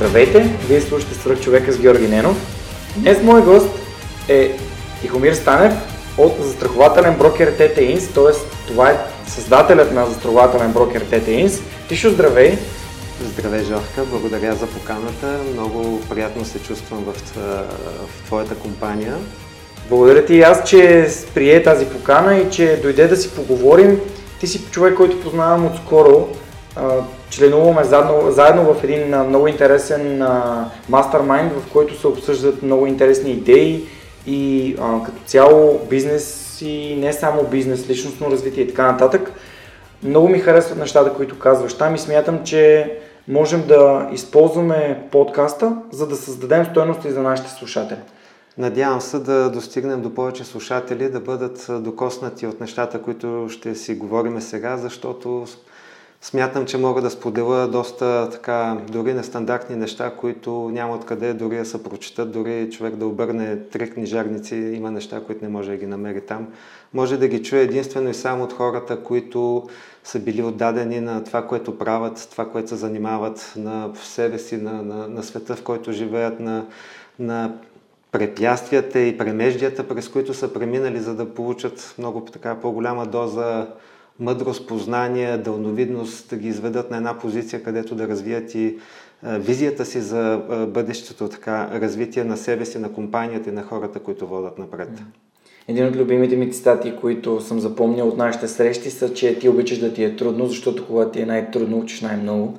Здравейте, вие слушате Свръхчовека с Георги Ненов. Днес мой гост е Тихомир Станев от застрахователен брокер TT Ins, т.е. това е създателят на застрахователен брокер TT Ins. Тишо, здравей! Здравей, Жорка, благодаря за поканата. Много приятно се чувствам в твоята компания. Благодаря ти и аз, че прие тази покана и че дойде да си поговорим. Ти си човек, който познавам отскоро. Членуваме заедно в един много интересен мастермайнд, в който се обсъждат много интересни идеи и като цяло бизнес и не само бизнес, личностно развитие и така нататък. Много ми харесват нещата, които казваш там и смятам, че можем да използваме подкаста, за да създадем стойност и за нашите слушатели. Надявам се да достигнем до повече слушатели, да бъдат докоснати от нещата, които ще си говорим сега, защото смятам, че мога да споделя доста така дори нестандартни неща, които няма откъде дори да се прочитат, дори човек да обърне три книжарници, има неща, които не може да ги намери там. Може да ги чуе единствено и само от хората, които са били отдадени на това, което правят, това, което се занимават, на себе си, на света, в който живеят, на препятствията и премеждията, през които са преминали, за да получат много така по-голяма доза мъдрост, познание, дълновидност, да ги изведат на една позиция, където да развият и визията си за бъдещето, така, развитие на себе си, на компанията и на хората, които водят напред. Един от любимите ми цитати, които съм запомнил от нашите срещи, са, че ти обичаш да ти е трудно, защото когато ти е най-трудно, учиш най-много.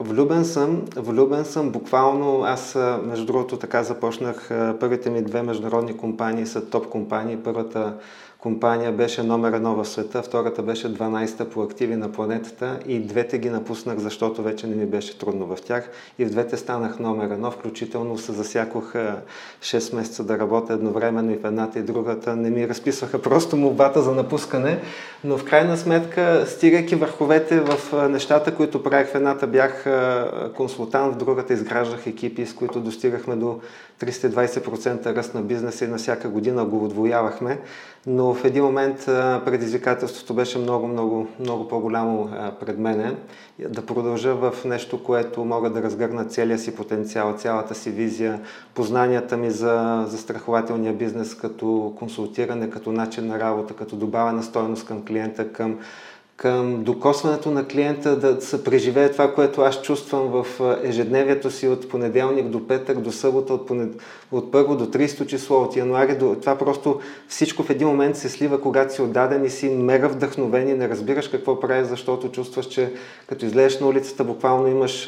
Влюбен съм, буквално аз, между другото, така започнах. Първите ми две международни компании са топ компании. Първата компания беше номер 1 в света, втората беше 12-та по активи на планетата и двете ги напуснах, защото вече не ми беше трудно в тях. И в двете станах номер 1, включително се засякох 6 месеца да работя едновременно и в едната и другата. Не ми разписваха просто молбата за напускане, но в крайна сметка, стигайки върховете в нещата, които правих, в едната бях консултант, в другата изграждах екипи, с които достигахме до 320% ръст на бизнеса и на всяка година го удвоявахме. Но в един момент предизвикателството беше много по-голямо пред мене. Да продължа в нещо, което мога да разгърна целия си потенциал, цялата си визия, познанията ми за застрахователния бизнес като консултиране, като начин на работа, като добавена стойност към клиента, към докосването на клиента, да се преживее това, което аз чувствам в ежедневието си от понеделник до петък, до събота, от 1 до 30 число, от януари до... Това просто всичко в един момент се слива, когато си отдаден и си мега вдъхновен и не разбираш какво правиш, защото чувстваш, че като излезеш на улицата, буквално имаш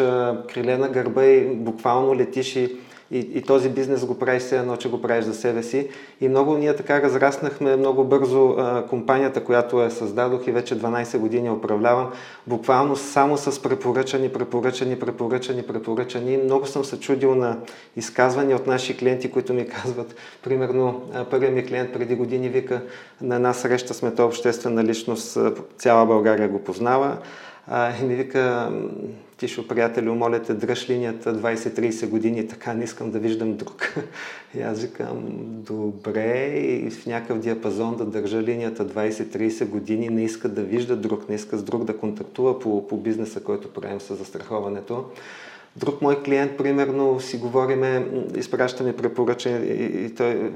криле на гърба и буквално летиш и този бизнес го правиш все едно, че го правиш за себе си. И много ние така разраснахме много бързо компанията, която я създадох и вече 12 години управлявам. Буквално само с препоръчани. Много съм се чудил на изказвания от наши клиенти, които ми казват. Примерно, първият ми клиент преди години вика, на една среща сме, то обществена личност, цяла България го познава. И ми вика, Тишо, приятелю, моля те, дръж линията 20-30 години, така не искам да виждам друг. И аз викам, добре, и в някакъв диапазон да държа линията 20-30 години, не иска да вижда друг, не иска с друг да контактува по бизнеса, който правим със застраховането. Друг мой клиент, примерно, си говориме, изпращаме препоръча и той...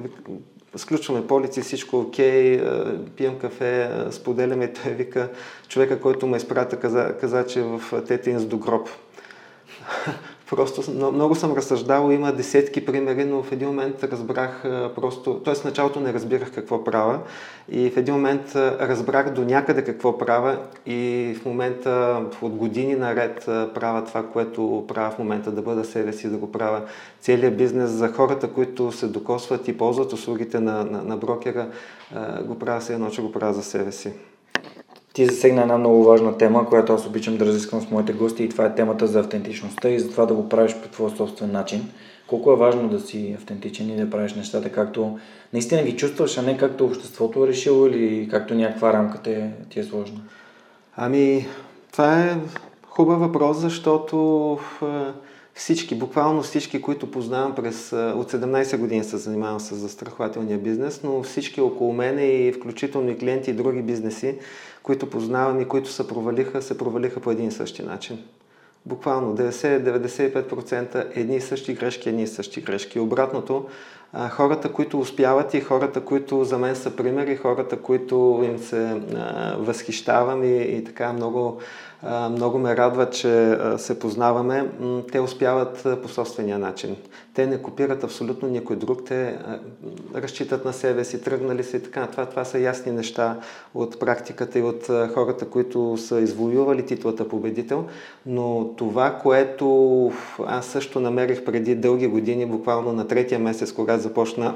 Сключваме полици, всичко окей, пием кафе, споделяме и той вика, човека, който ме изпрата, каза, че е в TT Ins до гроб. Просто много съм разсъждал, има десетки примери, но в един момент разбрах просто... Тоест в началото не разбирах какво правя и в един момент разбрах до някъде какво правя и в момента от години наред правя това, което правя в момента, да бъда себе си, да го правя целият бизнес за хората, които се докосват и ползват услугите на брокера, го правя все едно, че го правя за себе си. Ти засегна една много важна тема, която аз обичам да разисквам с моите гости и това е темата за автентичността и за това да го правиш по твой собствен начин. Колко е важно да си автентичен и да правиш нещата както наистина ги чувстваш, а не както обществото е решило или както някаква рамка ти е сложна? Ами, това е хубав въпрос, защото всички, буквално всички, които познавам от 17 години се занимавам с застрахователния бизнес, но всички около мене и включително и клиенти и други бизнеси, които познавам и които се провалиха по един и същи начин. Буквално 90-95% едни и същи грешки. Обратното, хората, които успяват и хората, които за мен са примери, хората, които им се възхищавам и така много ме радва, че се познаваме, те успяват по собствения начин. Те не копират абсолютно никой друг, те разчитат на себе си, тръгнали се и така. Това са ясни неща от практиката и от хората, които са извоювали титлата победител, но това, което аз също намерих преди дълги години, буквално на третия месец, когато започна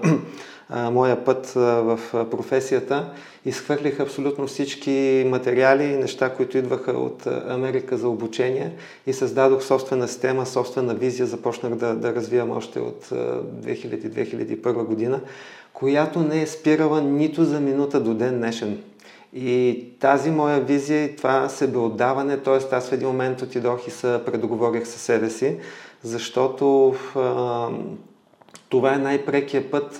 моя път в професията, изхвърлих абсолютно всички материали и неща, които идваха от Америка за обучение и създадох собствена система, собствена визия, започнах да развивам още от 2000-2001 година, която не е спирала нито за минута до ден днешен. И тази моя визия и това себеотдаване, т.е. аз в един момент отидох и се предоговорих със себе си, защото това е най-прекият път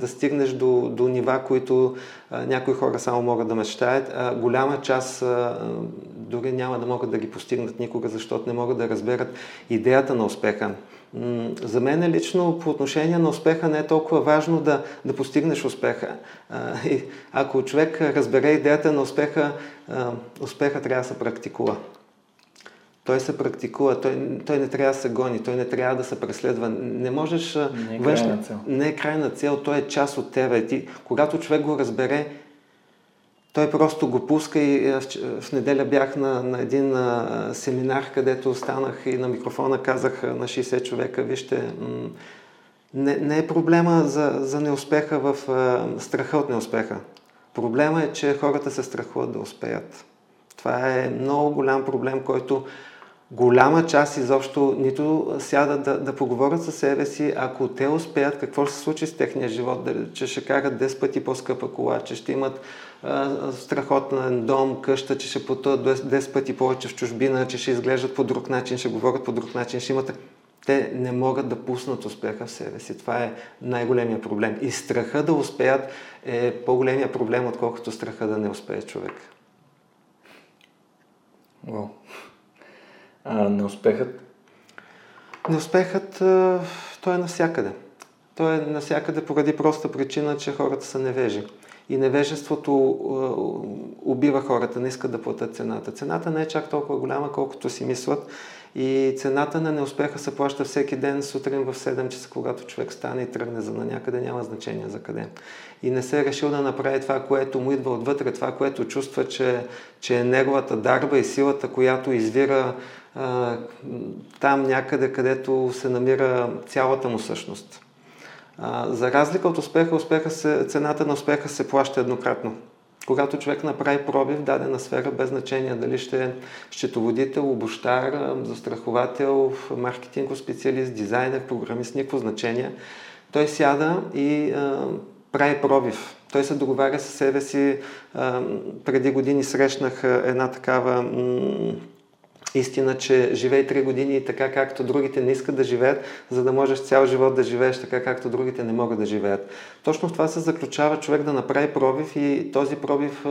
да стигнеш до нива, които някои хора само могат да мечтаят. Голяма част дори няма да могат да ги постигнат никога, защото не могат да разберат идеята на успеха. За мен лично по отношение на успеха не е толкова важно да постигнеш успеха. Ако човек разбере идеята на успеха, успеха трябва да се практикува. Той се практикува, той не трябва да се гони, той не трябва да се преследва. Не можеш... Не е крайна цел, той е част от тебе. Когато човек го разбере, той просто го пуска и в неделя бях на един семинар, където станах и на микрофона казах на 60 човека, вижте, не е проблема за неуспеха в страха от неуспеха. Проблема е, че хората се страхуват да успеят. Това е много голям проблем, който голяма част изобщо нито сядат да поговорят със себе си, ако те успеят, какво ще се случи с техния живот, че ще карат 10 пъти по-скъпа кола, че ще имат страхотен дом, къща, че ще пътуват 10 пъти повече в чужбина, че ще изглеждат по друг начин, ще говорят по друг начин, ще имат... Те не могат да пуснат успеха в себе си. Това е най-големия проблем. И страха да успеят е по-големия проблем, отколкото страха да не успее човек. Wow. А неуспехът? Неуспехът, той е навсякъде. Той е навсякъде поради проста причина, че хората са невежи. И невежеството убива хората, не искат да платят цената. Цената не е чак толкова голяма, колкото си мислят. И цената на неуспеха се плаща всеки ден сутрин в 7 часа, когато човек стане и тръгне за някъде, няма значение за къде. И не се е решил да направи това, което му идва отвътре, това, което чувства, че е неговата дарба и силата, която извира там някъде, където се намира цялата му същност. За разлика от успеха, цената на успеха се плаща еднократно. Когато човек направи пробив в дадена сфера, без значение дали ще е счетоводител, обущар, застраховател, маркетингов специалист, дизайнер, програмист, никакво значение, той сяда и прави пробив. Той се договаря със себе си. Преди години срещнах една такава истина, че живей 3 години и така, както другите не искат да живеят, за да можеш цял живот да живееш така, както другите не могат да живеят. Точно в това се заключава човек да направи пробив и този пробив,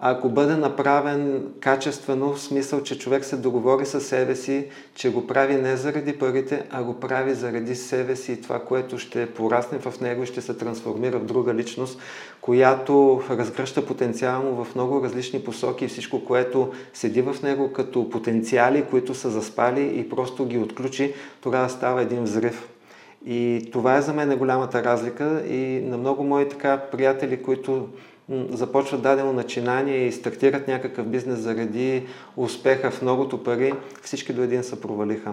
ако бъде направен качествено, в смисъл, че човек се договори със себе си, че го прави не заради парите, а го прави заради себе си и това, което ще порасне в него и ще се трансформира в друга личност, която разгръща потенциално в много различни посоки и всичко, което седи в него като потенциали, които са заспали и просто ги отключи, тогава става един взрив. И това е за мен голямата разлика и на много мои така приятели, които започват дадено начинание и стартират някакъв бизнес заради успеха в многото пари, всички до един се провалиха.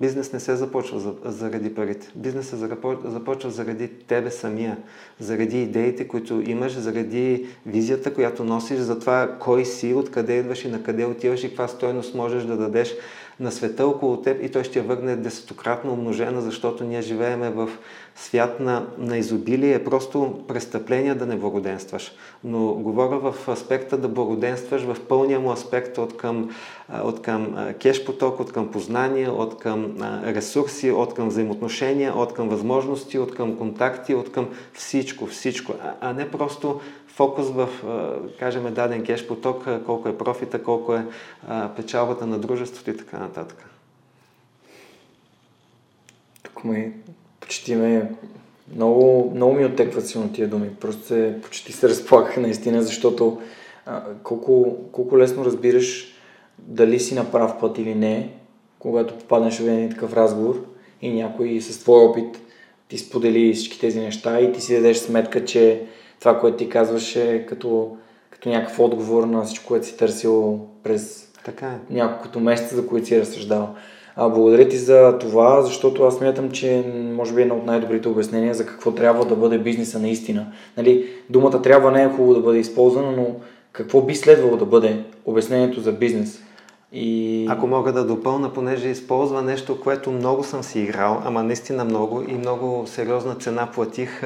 Бизнес не се започва заради парите. Бизнес се започва заради тебе самия, заради идеите, които имаш, заради визията, която носиш, за това кой си, откъде идваш и на къде отиваш и каква стойност можеш да дадеш на света около теб и той ще я върне десетократно умножена, защото ние живееме в свят на изобилие. Е просто престъпление да не благоденстваш. Но говоря в аспекта да благоденстваш в пълния му аспект от към кеш поток, от към познание, от към ресурси, от към взаимоотношения, от към възможности, от към контакти, от към всичко. А не просто фокус в, кажем, даден кеш поток, колко е профита, колко е печалбата на дружеството и така нататък. Тук много ми оттекват силно тия думи. Просто почти се разплаках наистина, защото колко лесно разбираш дали си на прав път или не, когато попаднеш в един такъв разговор и някой с твой опит ти сподели всички тези неща и ти си дадеш сметка, че това, което ти казваш е като някакъв отговор на всичко, което си търсил през няколкото месеца, за които си разсъждал. Благодаря ти за това, защото аз смятам, че може би едно от най-добрите обяснения за какво трябва да бъде бизнеса наистина. Нали, думата трябва не е хубаво да бъде използвана, но какво би следвало да бъде обяснението за бизнес? И... Ако мога да допълна, понеже използва нещо, което много съм си играл, ама наистина много и много сериозна цена платих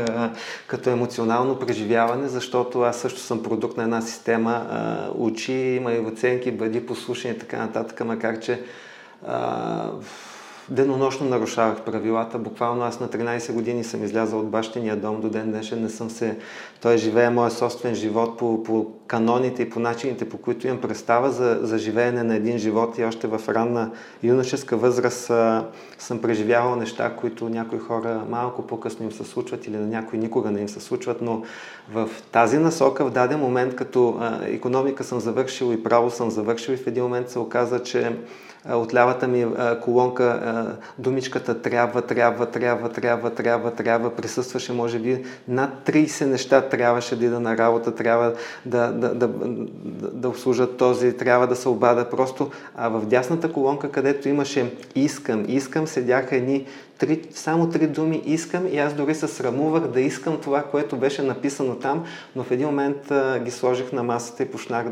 като емоционално преживяване, защото аз също съм продукт на една система, учи, има и оценки, бъди послушен и така нататък, макар че денонощно нарушавах правилата. Буквално аз на 13 години съм излязъл от бащиния дом, до ден днешен не съм се... Той живее моят собствен живот по каноните и по начините, по които имам представа за живеене на един живот и още в ранна юношеска възраст съм преживявал неща, които някои хора малко по-късно им се случват или на някои никога не им се случват, но в тази насока в даден момент, като икономика съм завършил и право съм завършил и в един момент се оказа, че от лявата ми колонка думичката трябва присъстваше, може би над 30 неща. Трябваше да ида на работа, трябва да обслужат този, трябва да се обада просто. А в дясната колонка, където имаше искам, седяха едни само 3 думи искам и аз дори се срамувах да искам това, което беше написано там, но в един момент ги сложих на масата и почнах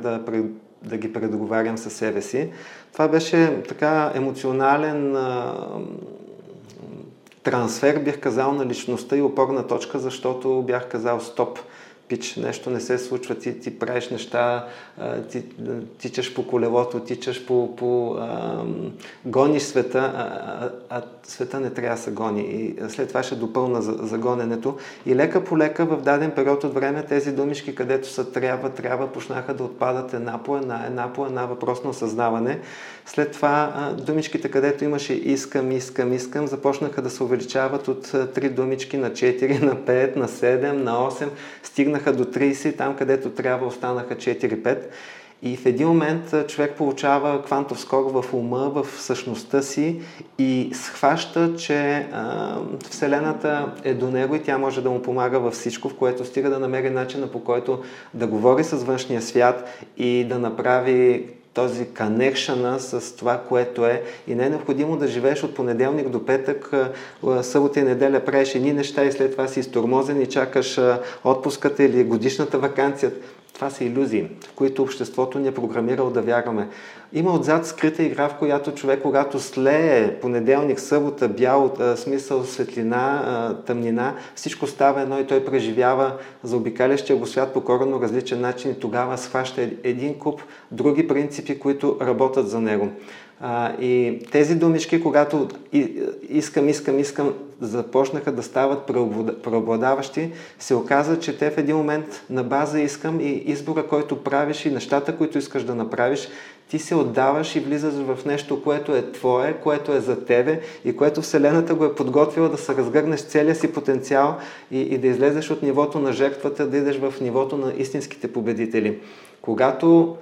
да ги предоговарям със себе си. Това беше така емоционален трансфер, бих казал, на личността и опорна точка, защото бях казал стоп, пич, нещо не се случва, ти правиш неща, ти тичаш по колелото, тичаш гониш света, а света не трябва да се гони. И след това ще допълна за гоненето. И лека по лека в даден период от време тези думички, където са трябва, почнаха да отпадат една по една, въпрос на осъзнаване. След това думичките, където имаше искам, започнаха да се увеличават от 3 думички на 4, на 5, на 7, на 8, стигнаха до 30, там където трябва останаха 4-5. И в един момент човек получава квантов скок в ума, в същността си и схваща, че Вселената е до него и тя може да му помага във всичко, в което стига да намери начина, по който да говори с външния свят и да направи този конекшън с това, което е. И не е необходимо да живееш от понеделник до петък, събота и неделя правиш едни неща и след това си изтормозен и чакаш отпуската или годишната ваканция. Това са илюзии, в които обществото ни е програмирало да вярваме. Има отзад скрита игра, в която човек, когато слее понеделник, събота, бяло, смисъл, светлина, тъмнина, всичко става едно и той преживява заобикалящия го свят по коренно различен начин и тогава схваща един куп други принципи, които работят за него. И тези думички, когато искам, започнаха да стават преобладаващи, се оказа, че те в един момент на база искам и избора, който правиш и нещата, които искаш да направиш, ти се отдаваш и влизаш в нещо, което е твое, което е за тебе и което Вселената го е подготвила да се разгърнеш целия си потенциал и да излезеш от нивото на жертвата, да идеш в нивото на истинските победители. Когато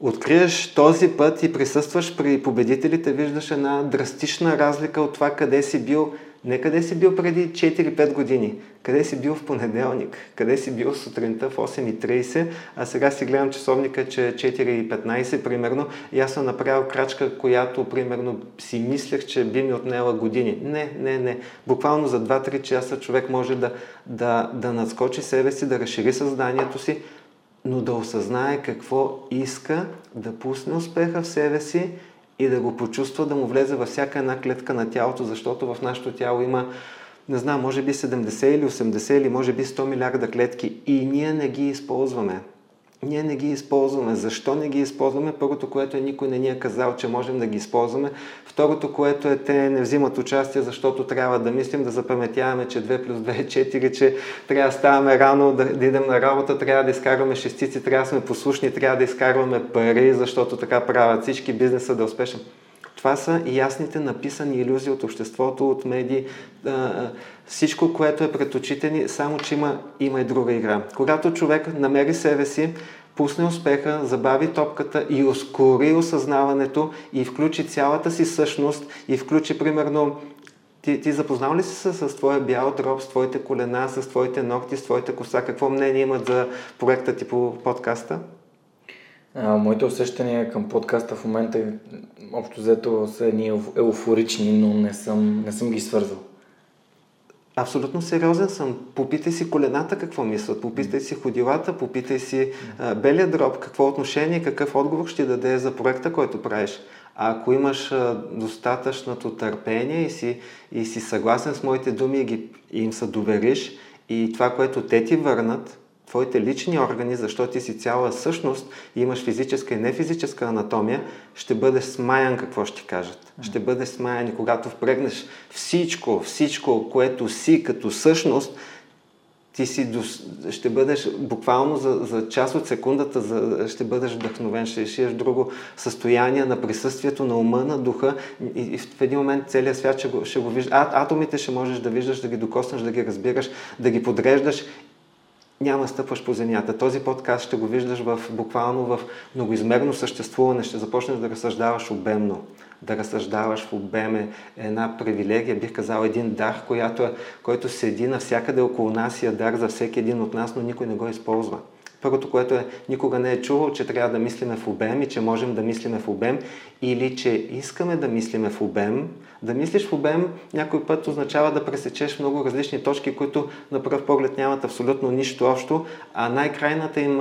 откриеш този път и присъстваш при победителите, виждаш една драстична разлика от това къде си бил, не къде си бил преди 4-5 години, къде си бил в понеделник, къде си бил сутринта в 8:30, а сега си гледам часовника, че е 4:15 примерно и аз съм направил крачка, която примерно си мислех, че би ми отнела години. Не. Буквално за 2-3 часа човек може да надскочи себе си, да разшири съзнанието си, но да осъзнае какво иска, да пусне успеха в себе си и да го почувства, да му влезе във всяка една клетка на тялото, защото в нашето тяло има, не знам, може би 70 или 80 или може би 100 милиарда клетки и ние не ги използваме. Защо не ги използваме? Първото, което е, никой не ни е казал, че можем да ги използваме. Второто, което е, те не взимат участие, защото трябва да мислим, да запаметяваме, че 2+2 е 4, че трябва да ставаме рано, да идем на работа, трябва да изкарваме шестици, трябва да сме послушни, трябва да изкарваме пари, защото така правят всички, бизнеса да е успешен. Това са ясните написани илюзии от обществото, от медии, всичко, което е пред очите ни, само че има и друга игра. Когато човек намери себе си, пусне успеха, забави топката и ускори осъзнаването и включи цялата си същност и включи примерно ти запознал ли си с твоя бял дроб, с твоите колена, с твоите ногти, с твоите коса? Какво мнение имат за проекта ти по подкаста? Моите усещания към подкаста в момента общо взето са едни еуфорични, но не съм ги свързал. Абсолютно сериозен съм. Попитай си колената какво мислят, попитай си ходилата, попитай си белия дроб, какво отношение, какъв отговор ще даде за проекта, който правиш. А ако имаш достатъчното търпение и си съгласен с моите думи и им се довериш и това, което те ти върнат, твоите лични органи, защото ти си цяла същност и имаш физическа и нефизическа анатомия, ще бъдеш смаян какво ще кажат. Ще бъдеш смаян и когато впрегнеш всичко, което си като същност, ще бъдеш буквално за част от секундата, ще бъдеш вдъхновен, ще решиш друго състояние на присъствието, на ума, на духа и в един момент целият свят ще го виждаш. Атомите ще можеш да виждаш, да ги докоснеш, да ги разбираш, да ги подреждаш. Няма стъпваш по земята. Този подкаст ще го виждаш буквално в многоизмерно съществуване. Ще започнеш да разсъждаваш обемно. Да разсъждаваш в обеме една привилегия, бих казал един дар, който седи навсякъде около нас и е дар за всеки един от нас, но никой не го използва. Първото, което е, никога не е чувал, че трябва да мислиме в обем и че можем да мислиме в обем или че искаме да мислиме в обем. Да мислиш в обем някой път означава да пресечеш много различни точки, които на пръв поглед нямат абсолютно нищо общо, а най-крайната им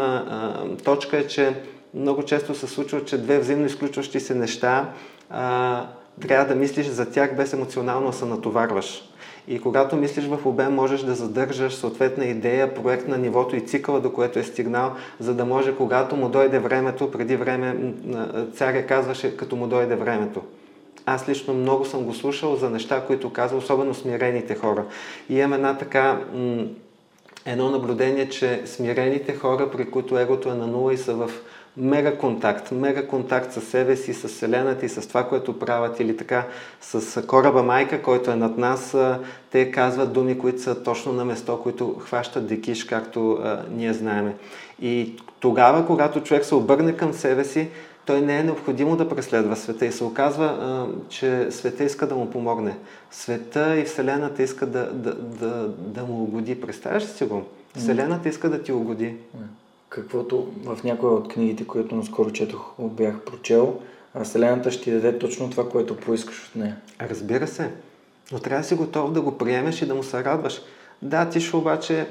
точка е, че много често се случва, че две взаимно изключващи се неща трябва да мислиш за тях без емоционално да се натоварваш. И когато мислиш в обем, можеш да задържаш съответна идея, проект на нивото и цикъла, до което е стигнал, за да може, когато му дойде времето, преди време царя казваше, като му дойде времето. Аз лично много съм го слушал за неща, които казва, особено смирените хора. И имам едно наблюдение, че смирените хора, при които егото е на нула и са в мега контакт със себе си, със Вселената и с това, което правят, или така с кораба майка, който е над нас, те казват думи, които са точно на место, които хващат дикиш, както ние знаем. И тогава, когато човек се обърне към себе си, той не е необходимо да преследва света и се оказва, че света иска да му помогне. Света и Вселената иска да му угоди. Представяш си го? Вселената иска да ти угоди. Каквото в някоя от книгите, които наскоро четох, бях прочел, Вселената ще ти даде точно това, което поискаш от нея. Разбира се, но трябва да си готов да го приемеш и да му се радваш. Да, тишо, обаче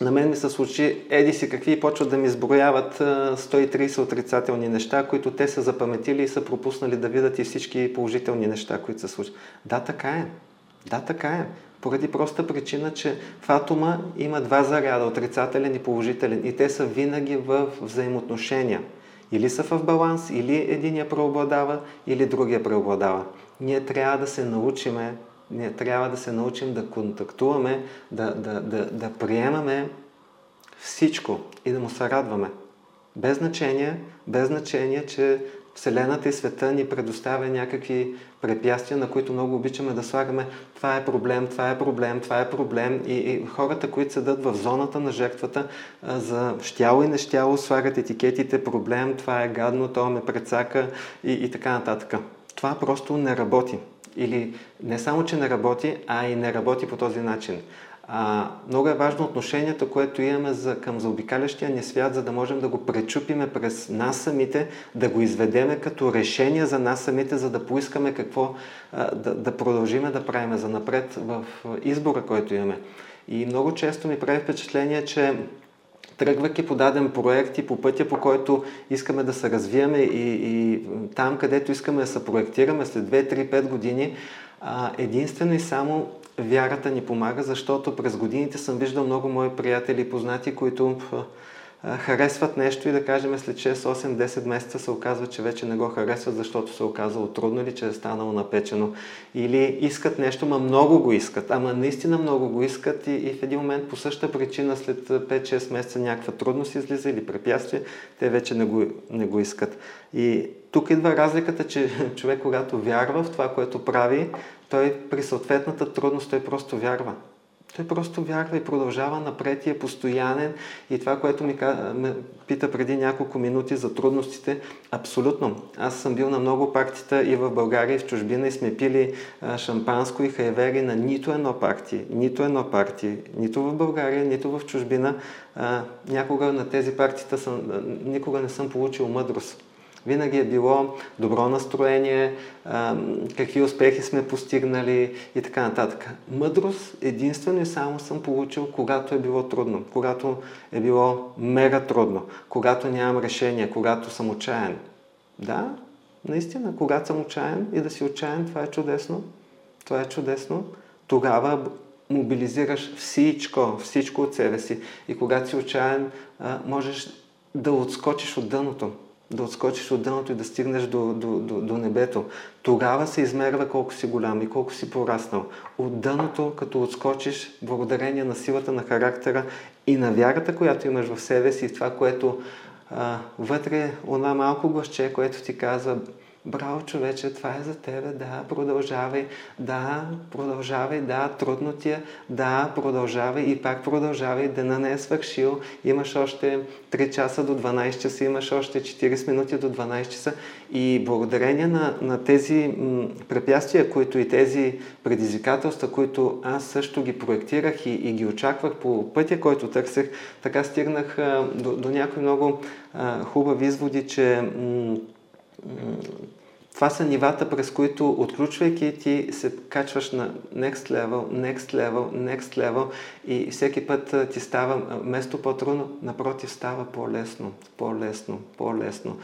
на мен ми се случи еди си какви и почват да ми изброяват 130 отрицателни неща, които те са запаметили и са пропуснали да видят и всички положителни неща, които се случат. Да, така е. Поради проста причина, че в атома има два заряда, отрицателен и положителен, и те са винаги в взаимоотношения. Или са в баланс, или единия преобладава, или другия преобладава. Ние трябва да се научим, да контактуваме, да приемаме всичко и да му се радваме. Без значение, че Вселената и света ни предоставя някакви препятствия, на които много обичаме да слагаме това е проблем и хората, които седат в зоната на жертвата за щяло и нещяло, слагат етикетите проблем, това е гадно, то ме прецака и така нататък. Това просто не работи. Или не само, че не работи, а и не работи по този начин. Много е важно отношението, което имаме към заобикалящия ни свят, за да можем да го пречупиме през нас самите, да го изведеме като решение за нас самите, за да поискаме какво да продължиме да правиме занапред в избора, който имаме. И много често ми прави впечатление, че тръгвайки по даден проект и по пътя, по който искаме да се развиеме и там, където искаме да се проектираме след 2-3-5 години, единствено и само вярата ни помага, защото през годините съм виждал много мои приятели и познати, които харесват нещо и да кажем след 6, 8, 10 месеца се оказва, че вече не го харесват, защото се оказало трудно или че е станало напечено. Или искат нещо, много го искат, наистина много го искат и в един момент по същата причина след 5-6 месеца някаква трудност излиза или препятствие, те вече не го искат. И тук идва разликата, че човек, когато вярва в това, което прави, той при съответната трудност, той просто вярва. Той просто вярва и продължава напред и е постоянен. И това, което ме пита преди няколко минути за трудностите, абсолютно. Аз съм бил на много партита и в България, и в чужбина, и сме пили шампанско и хайвери на нито едно парти. Нито в България, нито в чужбина. Някога на тези партита никога не съм получил мъдрост. Винаги е било добро настроение, какви успехи сме постигнали и така нататък. Мъдрост единствено и само съм получил, когато е било трудно, когато е било мега трудно, когато нямам решение, когато съм отчаян. Да, наистина, когато съм отчаян и да си отчаян, това е чудесно. Тогава мобилизираш всичко от себе си. И когато си отчаян, можеш да отскочиш от дъното. И да стигнеш до небето. Тогава се измерва колко си голям и колко си пораснал. От дъното, като отскочиш, благодарение на силата на характера и на вярата, която имаш в себе си, и това, което вътре, онова малко гласче, което ти казва: браво, човече, това е за тебе, да, продължавай, да, трудно ти е, да, продължавай и пак продължавай, дена не е свършил, имаш още 3 часа до 12 часа, имаш още 40 минути до 12 часа и благодарение на тези препятствия, които и тези предизвикателства, които аз също ги проектирах и ги очаквах по пътя, който търсех, така стигнах до някои много хубави изводи, че това са нивата, през които, отключвайки, ти се качваш на next level и всеки път ти става вместо по-трудно, напротив, става по-лесно.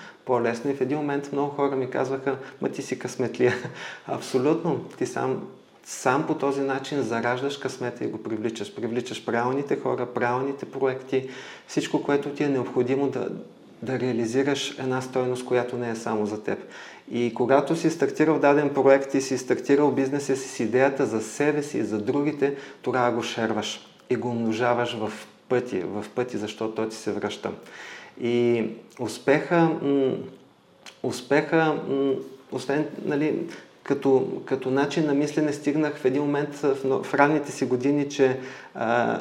И в един момент много хора ми казваха: ма ти си късметлия. Абсолютно, ти сам по този начин зараждаш късмета и го привличаш правилните хора, правилните проекти, всичко, което ти е необходимо да реализираш една стойност, която не е само за теб. И когато си стартирал даден проект и си стартирал бизнеса си с идеята за себе си и за другите, тогава го шерваш и го умножаваш в пъти, защото той ти се връща. И успеха освен, нали, като начин на мислене, стигнах в един момент в ранните си години, че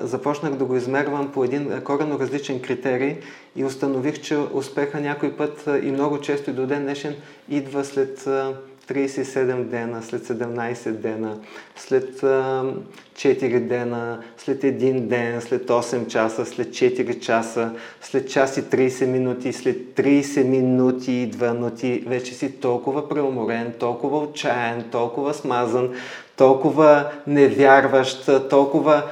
започнах да го измервам по един коренно различен критерий и установих, че успеха някой път и много често и до ден днешен идва след 37 дена, след 17 дена, след 4 дена, след 1 ден, след 8 часа, след 4 часа, след час и 30 минути, след 30 минути и 2 минути, вече си толкова преуморен, толкова отчаян, толкова смазан, толкова невярващ, толкова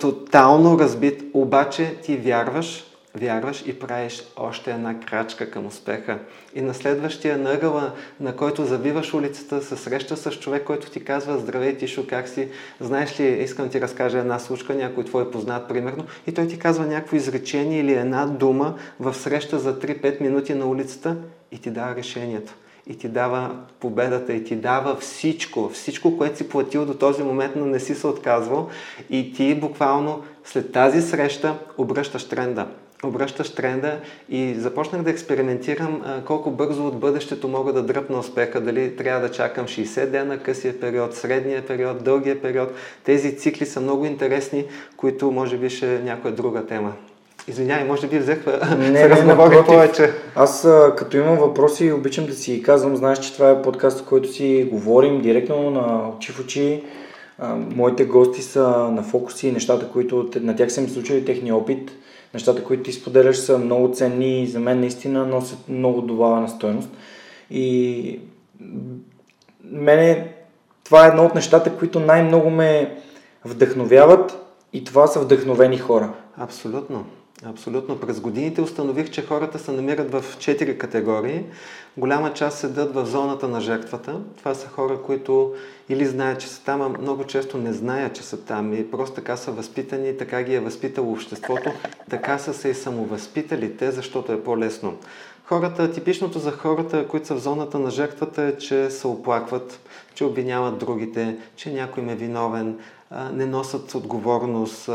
тотално разбит, обаче ти вярваш вярваш и правиш още една крачка към успеха. И на следващия нъгъла, на който завиваш улицата, се среща с човек, който ти казва: здравей, Тишо, как си? Знаеш ли, искам да ти разкажа една случка, някой твой познат, примерно. И той ти казва някакво изречение или една дума в среща за 3-5 минути на улицата и ти дава решението. И ти дава победата, и ти дава всичко. Всичко, което си платил до този момент, но не си се отказвал. И ти буквално след тази среща обръщаш тренда. Обръщаш тренда и започнах да експериментирам колко бързо от бъдещето мога да дръпна успеха. Дали трябва да чакам 60 дена, късия период, средния период, дългия период. Тези цикли са много интересни, които може би ще е някоя друга тема. Извинявай, може би взех се разговорих повече. Аз като имам въпроси, обичам да си казвам, знаеш, че това е подкаст, в който си говорим директно на очи в очи. Моите гости са на фокуси, нещата, които на тях са ми случили, техния опит. Нещата, които ти споделяш, са много ценни и за мен наистина носят много добавена стойност. И мене това е едно от нещата, които най-много ме вдъхновяват, и това са вдъхновени хора. Абсолютно. Абсолютно. През годините установих, че хората се намират в 4 категории. Голяма част седат в зоната на жертвата. Това са хора, които или знаят, че са там, а много често не знаят, че са там. И просто така са възпитани, така ги е възпитало обществото, така са се и самовъзпитали те, защото е по-лесно. Хората, типичното за хората, които са в зоната на жертвата, е, че се оплакват, че обвиняват другите, че някой им е виновен, не носят отговорност,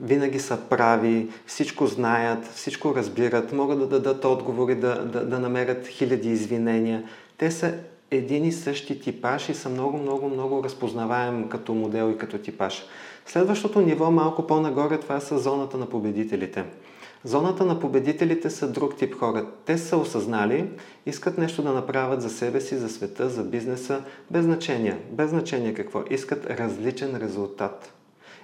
винаги са прави, всичко знаят, всичко разбират, могат да дадат отговори, да намерят хиляди извинения. Те са един и същи типаж и са много разпознаваем като модел и като типаж. Следващото ниво, малко по-нагоре, това са зоната на победителите. Зоната на победителите са друг тип хора. Те са осъзнали, искат нещо да направят за себе си, за света, за бизнеса, без значение. Без значение какво. Искат различен резултат.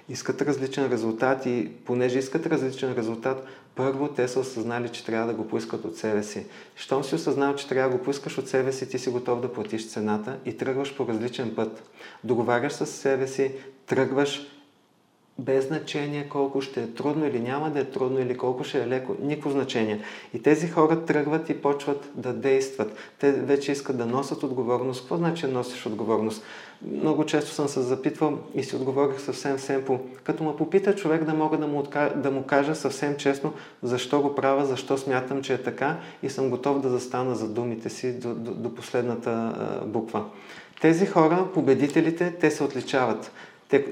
Искат различен резултат и понеже искат различен резултат, първо те са осъзнали, че трябва да го поискат от себе си. Щом си осъзнал, че трябва да го поискаш от себе си, ти си готов да платиш цената и тръгваш по различен път. Договаряш с себе си, тръгваш без значение колко ще е трудно или няма да е трудно, или колко ще е леко, никакво значение. И тези хора тръгват и почват да действат. Те вече искат да носят отговорност. Какво значи носиш отговорност? Много често съм се запитвал и си отговорих съвсем семпо. Като ме попита човек, да мога да му кажа съвсем честно защо го правя, защо смятам, че е така, и съм готов да застана за думите си до последната буква. Тези хора, победителите, те се отличават.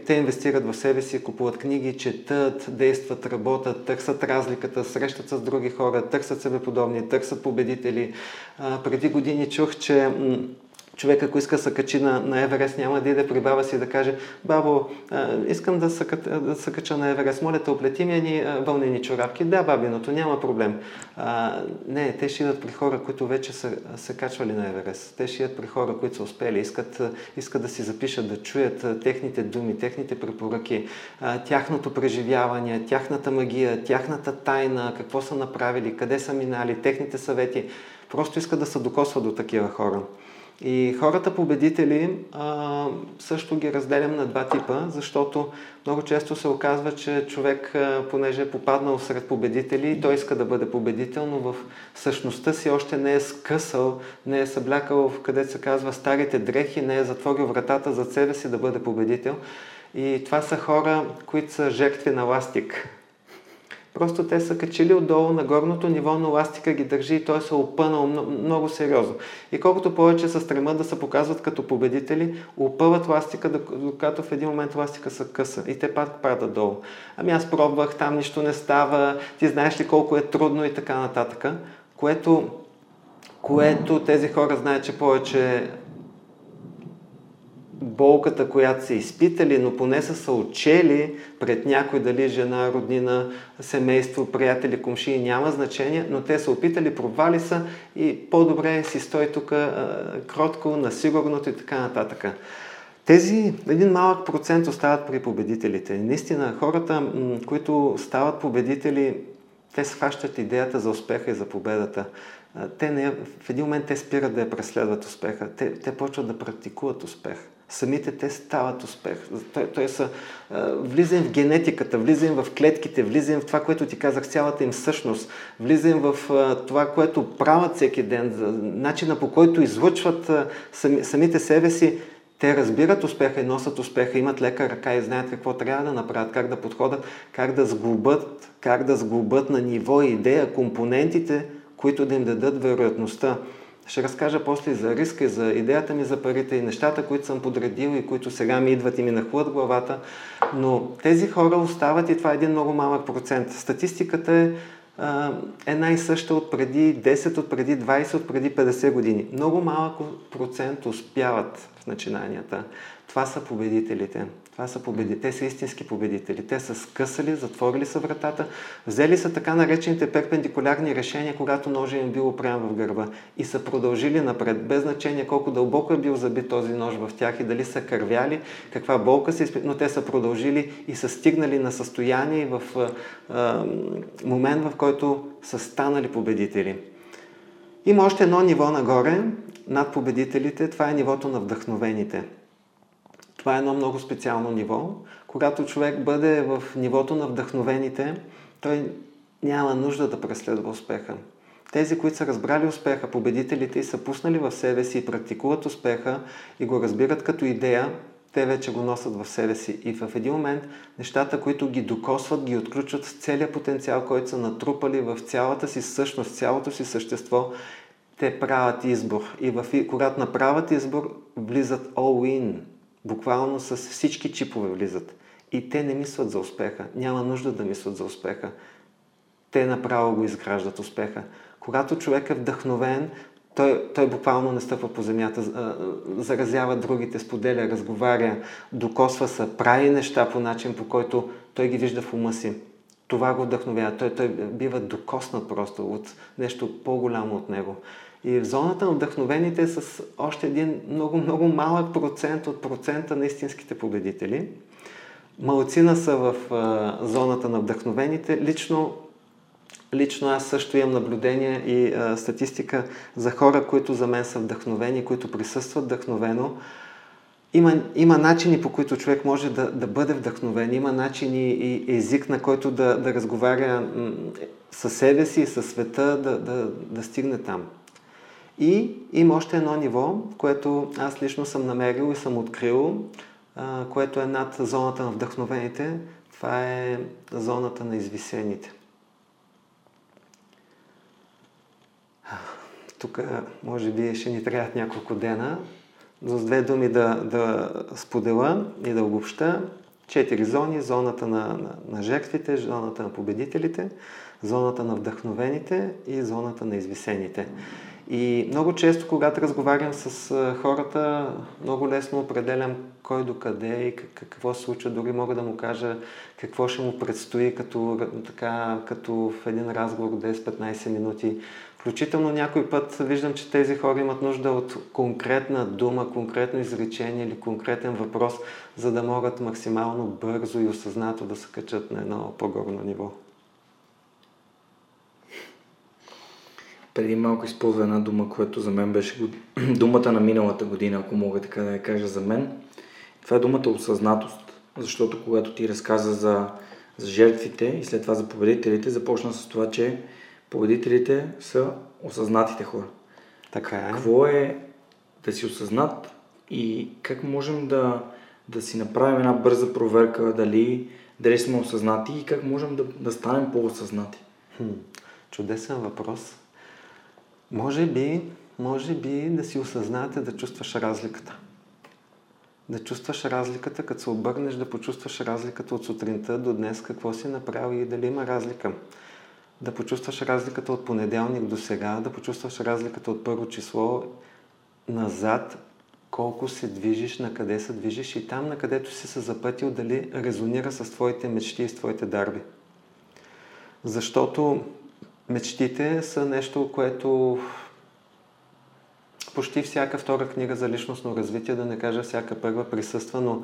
Те инвестират в себе си, купуват книги, четат, действат, работят, търсят разликата, срещат с други хора, търсят себеподобни, търсят победители. Преди години чух, че човек, ако иска да се качи на Еверест, няма да иде при баба си да каже: бабо, искам да се кача на Еверест, моля те, оплети ми едни вълнени чорапки. Да, бабиното, няма проблем. Не, те ще идат при хора, които вече са качвали на Еверест. Те ще идат при хора, които са успели, искат да си запишат, да чуят техните думи, техните препоръки, тяхното преживяване, тяхната магия, тяхната тайна, какво са направили, къде са минали, техните съвети. Просто искат да се докосват до такива хора. И хората победители също ги разделям на два типа, защото много често се оказва, че човек, понеже е попаднал сред победители, той иска да бъде победител, но в същността си още не е скъсал, не е съблякал, където се казва, старите дрехи, не е затворил вратата за себе си да бъде победител. И това са хора, които са жертви на ластик. Просто те са качили отдолу на горното ниво, но ластика ги държи и той се опънал много сериозно. И колкото повече се стремат да се показват като победители, опъват ластика, докато в един момент ластика се къса и те пак падат долу. Ами аз пробвах, там нищо не става, ти знаеш ли колко е трудно и така нататък. Което тези хора знаят, че повече болката, която са изпитали, но поне са учели пред някой, дали жена, роднина, семейство, приятели, комшии, няма значение, но те са опитали, провали са и по-добре си стой тук кротко, на сигурното и така нататък. Тези един малък процент остават при победителите. Наистина, хората, които стават победители, те схващат идеята за успеха и за победата. В един момент те спират да я преследват успеха, те почват да практикуват успех. самите те стават успех. Те са влизам в генетиката, влизам в клетките, влизам в това, което ти казах, цялата им същност, влизам в това, което правят всеки ден, начина по който излъчват самите себе си. Те разбират успеха и носят успеха, имат лека ръка и знаят какво трябва да направят, как да подходят, как да сглобят на ниво идея компонентите, които да им дадат вероятността. Ще разкажа после и за риска, и за идеята ми за парите, и нещата, които съм подредил и които сега ми идват и ми нахлуват главата. Но тези хора остават и това е един много малък процент. Статистиката е една и съща от преди 10, от преди 20, от преди 50 години. Много малък процент успяват в начинанията. Това са победителите. Те са истински победители. Те са скъсали, затворили са вратата, взели са така наречените перпендикулярни решения, когато ножът им бил прям в гърба и са продължили напред, без значение колко дълбоко е бил забит този нож в тях и дали са кървяли, каква болка са изпитали, но те са продължили и са стигнали на състояние в момент, в който са станали победители. Има още едно ниво нагоре, над победителите, това е нивото на вдъхновените. Това е едно много специално ниво. Когато човек бъде в нивото на вдъхновените, той няма нужда да преследва успеха. Тези, които са разбрали успеха, победителите и са пуснали в себе си и практикуват успеха и го разбират като идея, те вече го носят в себе си. И в един момент нещата, които ги докосват, ги отключват с целия потенциал, който са натрупали в цялата си същност, цялото си същество, те правят избор. И когато направят избор, влизат all in. Буквално с всички чипове влизат. И те не мислят за успеха. Няма нужда да мислят за успеха. Те направо го изграждат успеха. Когато човек е вдъхновен, той буквално не стъпва по земята, заразява другите, споделя, разговаря, докосва се, прави неща по начин, по който той ги вижда в ума си. Това го вдъхновява. Той бива докоснат просто от нещо по-голямо от него. И в зоната на вдъхновените с още един много малък процент от процента на истинските победители. Малцина са в зоната на вдъхновените. Лично аз също имам наблюдение и статистика за хора, които за мен са вдъхновени, които присъстват вдъхновено. Има начини, по които човек може да бъде вдъхновен. Има начини и език, на който да разговаря със себе си и със света, да стигне там. И има още едно ниво, което аз лично съм намерил и съм открил, което е над зоната на вдъхновените. Това е зоната на извисените. Тук може би ще ни трябват няколко дена, но с две думи да споделя и да обобща. 4 зони. Зоната на жертвите, зоната на победителите, зоната на вдъхновените и зоната на извисените. И много често, когато разговарям с хората, много лесно определям кой докъде и какво се случва. Дори мога да му кажа какво ще му предстои, като в един разговор 10-15 минути. Включително някой път виждам, че тези хора имат нужда от конкретна дума, конкретно изречение или конкретен въпрос, за да могат максимално бързо и осъзнато да се качат на едно по-горно ниво. Преди малко използва една дума, която за мен беше думата на миналата година, ако мога така да я кажа за мен. Това е думата осъзнатост, защото когато ти разказа за жертвите и след това за победителите, започна с това, че победителите са осъзнатите хора. Така е. Какво е да си осъзнат и как можем да си направим една бърза проверка дали сме осъзнати и как можем да станем по-осъзнати? Чудесен въпрос. Може би да си осъзнаете да чувстваш разликата. Да чувстваш разликата, като се обърнеш, да почувстваш разликата от сутринта до днес, какво си направи и дали има разлика. Да почувстваш разликата от понеделник до сега, да почувстваш разликата от първо число назад, колко се движиш, на къде се движиш и там, на където си се запътил, дали резонира с твоите мечти и с твоите дарби. Защото мечтите са нещо, което почти всяка втора книга за личностно развитие, да не кажа всяка първа, присъства, но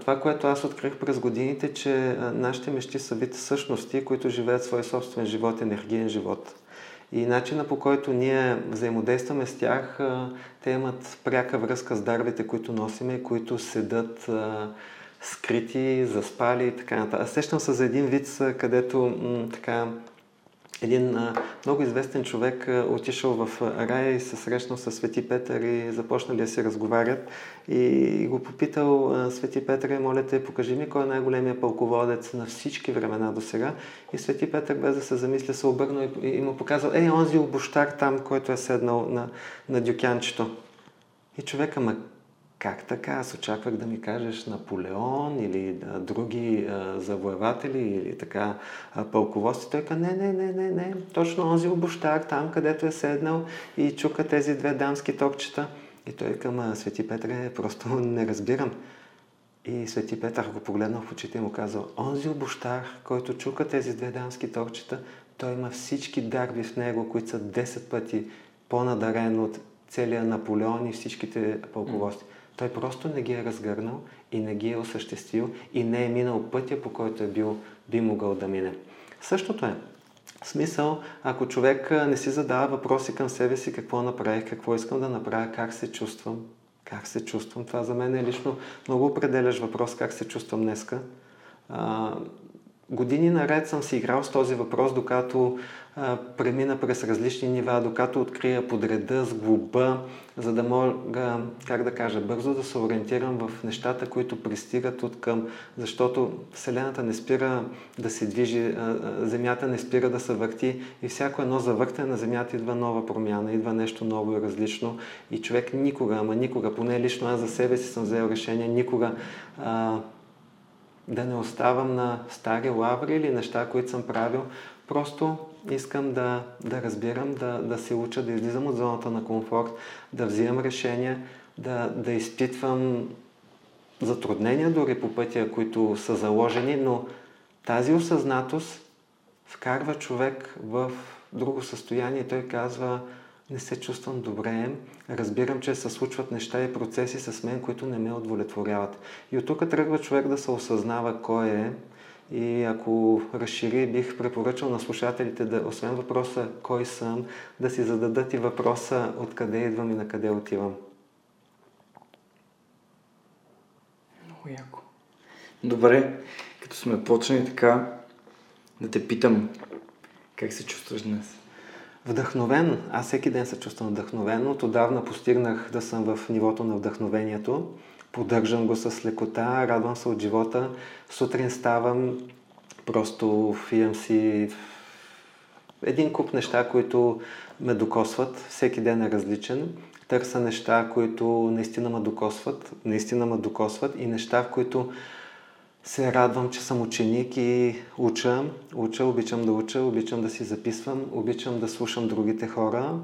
това, което аз открих през годините, че нашите мечти са вид същности, които живеят свой собствен живот, енергиен живот. И начина, по който ние взаимодействаме с тях, те имат пряка връзка с дарбите, които носиме, които седат скрити, заспали и така нататък. Аз сещам се за един вид, където един много известен човек отишъл в рая и се срещнал с Свети Петър и започнали да си разговарят. И го попитал: Свети Петър, моля те, покажи ми кой е най-големия пълководец на всички времена до сега. И Свети Петър, без да се замисля, се обърнал и му показал: ей, онзи обущар там, който е седнал на дюкянчето. И човека: ма как така? Аз очаквах да ми кажеш Наполеон или други завоеватели или така пълководци. Той каза: не, точно онзи обущар там, където е седнал и чука тези две дамски токчета. И той каза: Свети Петре, просто не разбирам. И Свети Петър го погледнал в очите и му казал: онзи обущар, който чука тези две дамски токчета, той има всички дарби в него, които са 10 пъти по-надарен от целия Наполеон и всичките пълководци. Той просто не ги е разгърнал и не ги е осъществил и не е минал пътя, по който би могъл да мине. Същото е. В смисъл, ако човек не си задава въпроси към себе си: какво направих, какво искам да направя, как се чувствам, това за мен е лично много определящ въпрос, как се чувствам днеска. Години наред съм си играл с този въпрос, докато премина през различни нива, докато открия подреда, сглоба, за да мога, бързо да се ориентирам в нещата, които пристигат от към, защото Вселената не спира да се движи, Земята не спира да се върти и всяко едно завъртане на Земята идва нова промяна, идва нещо ново и различно и човек никога, поне лично аз за себе си съм взел решение, никога да не оставам на стари лаври или неща, които съм правил. Просто искам да разбирам, да се уча, да излизам от зоната на комфорт, да взимам решения, да изпитвам затруднения дори по пътя, които са заложени, но тази осъзнатост вкарва човек в друго състояние и той казва: не се чувствам добре, разбирам, че се случват неща и процеси с мен, които не ме удовлетворяват. И от тук тръгва човек да се осъзнава кой е. И ако разшири, бих препоръчал на слушателите да, освен въпроса кой съм, да си зададат и въпроса откъде идвам и на къде отивам. Много яко. Добре, като сме почнали така, да те питам: как се чувстваш днес? Вдъхновен. Аз всеки ден се чувствам вдъхновен. Отдавна постигнах да съм в нивото на вдъхновението. Поддържам го с лекота, радвам се от живота. Сутрин ставам, просто пием си един куп неща, които ме докосват. Всеки ден е различен. Търся неща, които наистина ме докосват, и неща, в които се радвам, че съм ученик и уча, обичам да уча, обичам да си записвам, обичам да слушам другите хора.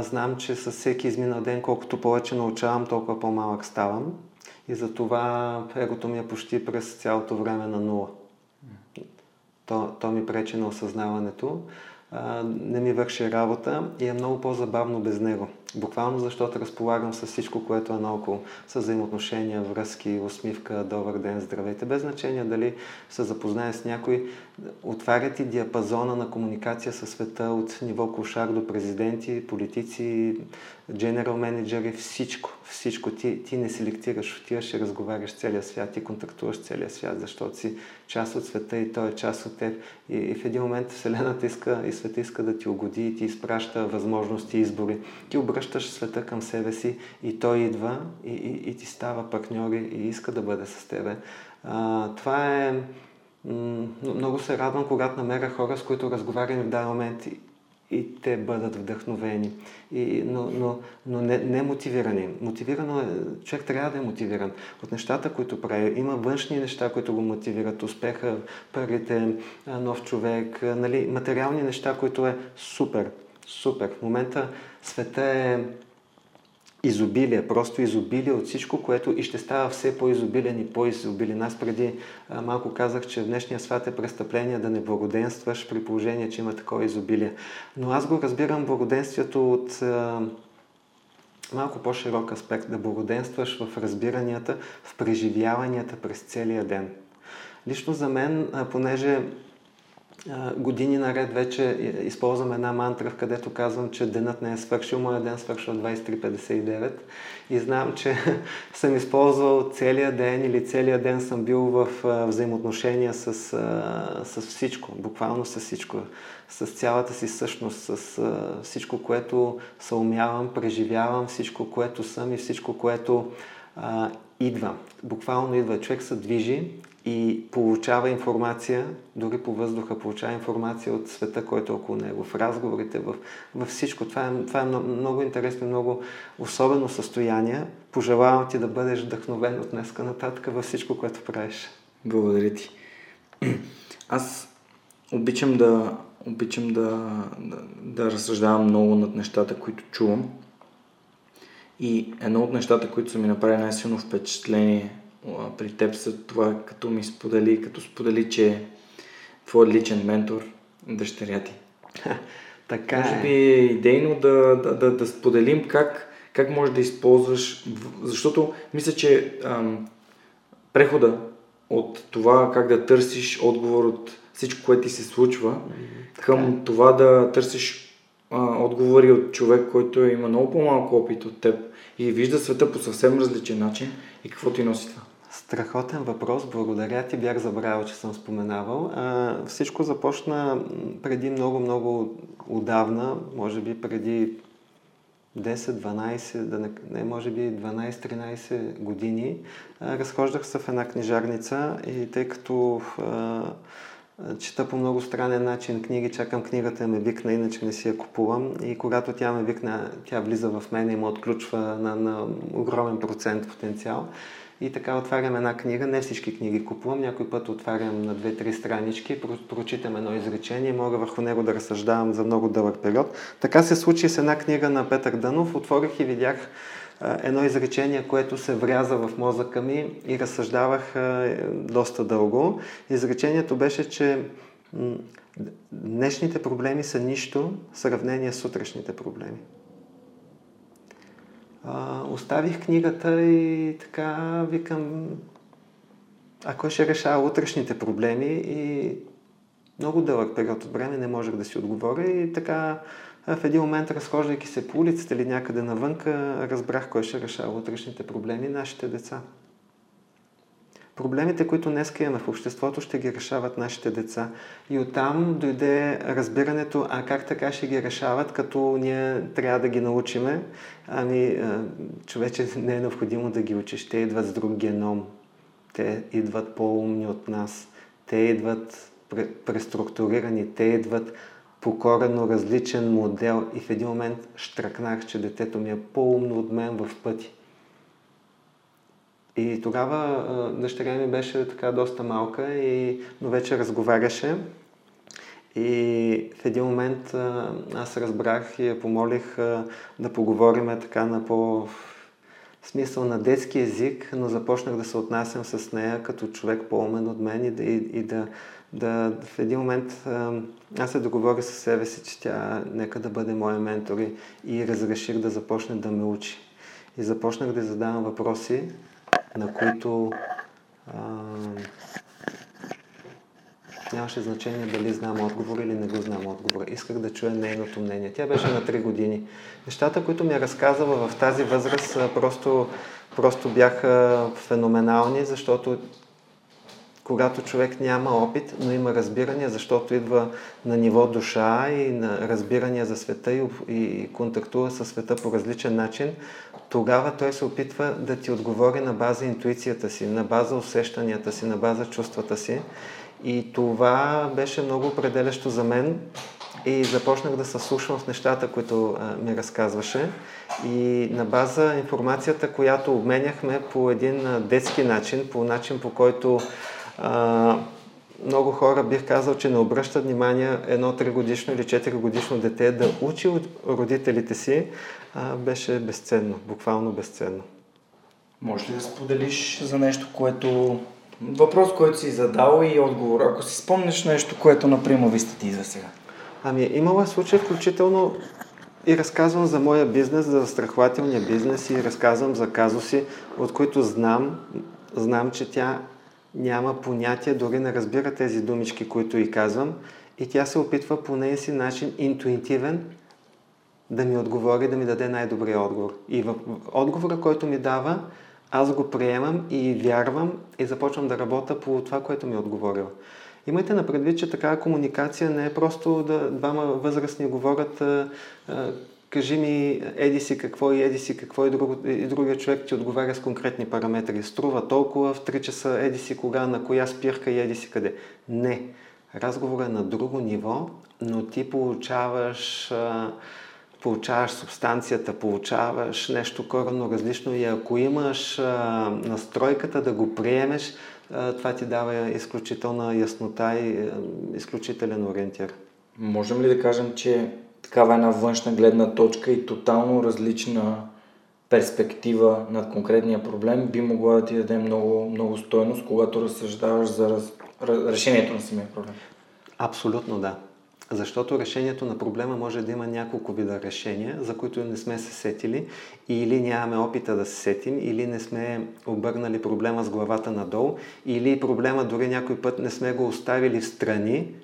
Знам, че със всеки изминал ден, колкото повече научавам, толкова по-малък ставам и затова егото ми е почти през цялото време на нула. То ми пречи на осъзнаването, не ми върши работа и е много по-забавно без него. Буквално защото разполагам с всичко, което е наоколо. С взаимоотношения, връзки, усмивка, добър ден, здравейте. Без значение дали се запознае с някой, отварят и диапазона на комуникация със света от ниво кошар до президенти, политици, дженерал менеджери, всичко. Ти не селектираш, отиваш и разговаряш целия свят, ти контактуваш целия свят, защото си част от света и той е част от теб. И в един момент Вселената иска и света иска да ти угоди и ти изпраща възможности и избори. Ти обръщаш света към себе си и той идва и ти става партньор и иска да бъде с тебе. Това е... Много се радвам, когато намеря хора, с които разговарям в даден момент и те бъдат вдъхновени, но не мотивирани. Мотивирано е, човек трябва да е мотивиран от нещата, които прави. Има външни неща, които го мотивират. Успеха, парите, нов човек, нали, материални неща, които е супер. В момента света е изобилие, просто изобилие от всичко, което и ще става все по-изобилен и по-изобилен. Аз преди малко казах, че в днешния свят е престъпление да не благоденстваш при положение, че има такова изобилие. Но аз го разбирам благоденствието от малко по-широк аспект, да благоденстваш в разбиранията, в преживяванията през целия ден. Лично за мен, понеже години наред вече използвам една мантра, в където казвам, че денът не е свършил. Моя ден свършва 23:59 и знам, че съм използвал целия ден или целия ден съм бил в взаимоотношения с всичко, буквално с всичко, с цялата си същност, с всичко, което съумявам, преживявам, всичко, което съм и всичко, което идва. Буквално идва. Човек се движи и получава информация, дори по въздуха, получава информация от света, който е около него, в разговорите, във всичко. Това е много интересно, много особено състояние. Пожелавам ти да бъдеш вдъхновен от днеска нататък във всичко, което правиш. Благодаря ти. Аз обичам да разсъждавам много над нещата, които чувам. И едно от нещата, които са ми направи най-силно впечатление при теб, са това, като ми сподели, че е твой личен ментор, дъщеря ти. Така е. Може би е идейно да споделим как можеш да използваш, защото мисля, че прехода от това как да търсиш отговор от всичко, което ти се случва, към това да търсиш отговори от човек, който има много по-малко опит от теб и вижда света по съвсем различен начин, и какво ти носи това? Страхотен въпрос, благодаря ти, бях забравил, че съм споменавал. Всичко започна преди много отдавна, може би преди 12-13 години. Разхождах се в една книжарница и тъй като чета по много странен начин книги, чакам книгата ме викна, иначе не си я купувам. И когато тя ме викна, тя влиза в мен и ме отключва на огромен процент потенциал. И така отварям една книга, не всички книги купувам, някой път отварям на 2-3 странички, прочитам едно изречение, мога върху него да разсъждавам за много дълъг период. Така се случи с една книга на Петър Дънов, отворих и видях едно изречение, което се вряза в мозъка ми и разсъждавах доста дълго. Изречението беше, че днешните проблеми са нищо в сравнение с сутрешните проблеми. Оставих книгата и така викам, а кой ще решава утрешните проблеми, и много дълъг период от време не можех да си отговоря и така в един момент, разхождайки се по улицата или някъде навънка, разбрах кой ще решава утрешните проблеми – нашите деца. Проблемите, които днес имаме в обществото, ще ги решават нашите деца. И оттам дойде разбирането, а как така ще ги решават, като ние трябва да ги научиме. Ами, човече, не е необходимо да ги учиш. Те идват с друг геном. Те идват по-умни от нас. Те идват преструктурирани. Те идват по коренно различен модел и в един момент штракнах, че детето ми е по-умно от мен в пъти. И тогава дъщеря ми беше така доста малка, но вече разговаряше. И в един момент аз разбрах и я помолих да поговорим така на смисъл на детски език, но започнах да се отнасям с нея като човек по-умен от мен и в един момент аз се договорих със себе си, че тя нека да бъде моя ментор и разреших да започне да ме учи. И започнах да задавам въпроси, на които нямаше значение дали знам отговора или не го знам отговора. Исках да чуя нейното мнение. Тя беше на 3 години. Нещата, които ми е разказала в тази възраст, просто бяха феноменални, защото когато човек няма опит, но има разбиране, защото идва на ниво душа и на разбиране за света и контактува със света по различен начин, тогава той се опитва да ти отговори на база интуицията си, на база усещанията си, на база чувствата си. И това беше много определящо за мен и започнах да се слушам в нещата, които ми разказваше. И на база информацията, която обменяхме по един детски начин, по начин, по който много хора, бих казал, че не обръщат внимание едно 3-годишно или 4-годишно дете да учи от родителите си, беше безценно, буквално безценно. Може ли да споделиш за нещо, въпрос, който си задал и отговор, ако си спомнеш нещо, което напрямо ви сте ти за сега? Ами, имала случай, включително и разказвам за моя бизнес, за застрахователния бизнес и разказвам за казуси, от които знам, че тя няма понятие, дори не разбира тези думички, които и казвам. и тя се опитва по нея си начин интуитивен да ми отговори, да ми даде най-добрия отговор. И в отговора, който ми дава, аз го приемам и вярвам и започвам да работя по това, което ми е отговорила. Имайте на предвид, че такава комуникация не е просто да двама възрастни говорят кажи ми еди си какво и еди си какво и, другия човек ти отговаря с конкретни параметри. Струва толкова, в 3 часа еди си кога, на коя спирка и еди си къде. Не. Разговорът е на друго ниво, но ти получаваш субстанцията, получаваш нещо коренно различно и ако имаш настройката да го приемеш, това ти дава изключителна яснота и изключителен ориентир. Можем ли да кажем, че такава една външна гледна точка и тотално различна перспектива на конкретния проблем би могла да ти даде много, много стойност, когато разсъждаваш за решението на самия проблем? Абсолютно да. Защото решението на проблема може да има няколко вида решения, за които не сме се сетили или нямаме опита да се сетим, или не сме обърнали проблема с главата надолу, или проблема дори някой път не сме го оставили в страни,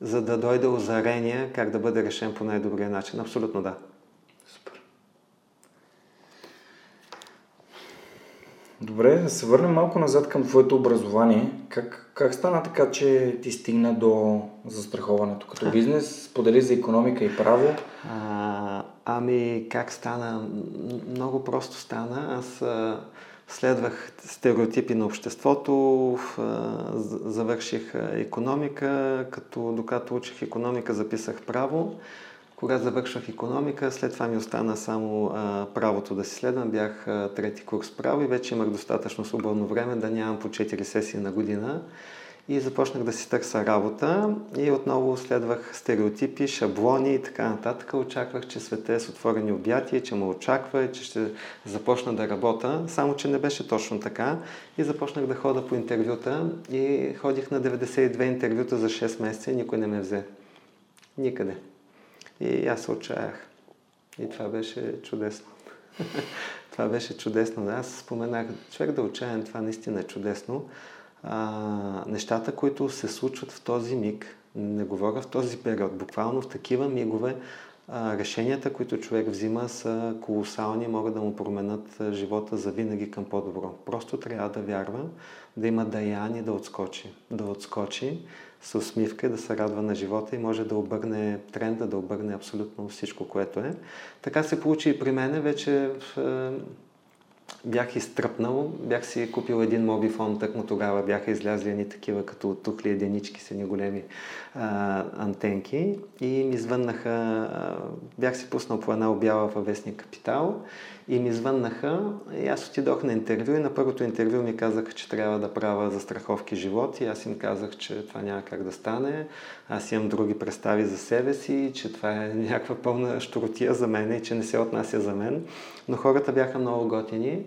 за да дойде озарение как да бъде решен по най-добрия начин. Абсолютно да. Супер. Добре, да се върнем малко назад към твоето образование. Как стана така, че ти стигна до застраховането като бизнес? Подели за икономика и право? Как стана? Много просто стана. Аз следвах стереотипи на обществото, завърших икономика, докато учих икономика записах право. Когато завършвах икономика, след това ми остана само правото да си следвам, бях трети курс право и вече имах достатъчно свободно време да нямам по 4 сесии на година и започнах да си търся работа и отново следвах стереотипи, шаблони и така нататък. Очаквах, че света е с отворени обятия, че ме очаква и че ще започна да работя, само че не беше точно така и започнах да ходя по интервюта и ходих на 92 интервюта за 6 месеца и никой не ме взе. Никъде. И аз се отчаях. И това беше чудесно. Това беше чудесно. Аз споменах, човек да отчаян, това наистина е чудесно. Нещата, които се случват в този миг, не говоря в този период, буквално в такива мигове, решенията, които човек взима, са колосални, могат да му променят живота завинаги към по-добро. Просто трябва да вярва, да има даяние да отскочи. Да отскочи с усмивка и да се радва на живота и може да обърне тренда, да обърне абсолютно всичко, което е. Така се получи и при мене. Вече бях изтръпнал, бях си купил един мобифон, тъкмо тогава бяха излязли едни такива, като тухли единички с едни големи антенки и ми звъннаха, бях си пуснал по една обява във вестник Капитал и ми звъннаха и аз отидох на интервю и на първото интервю ми казаха, че трябва да правя застраховки живот и аз им казах, че това няма как да стане, аз имам други представи за себе си, че това е някаква пълна щуротия за мен и че не се отнася за мен, но хората бяха много готини.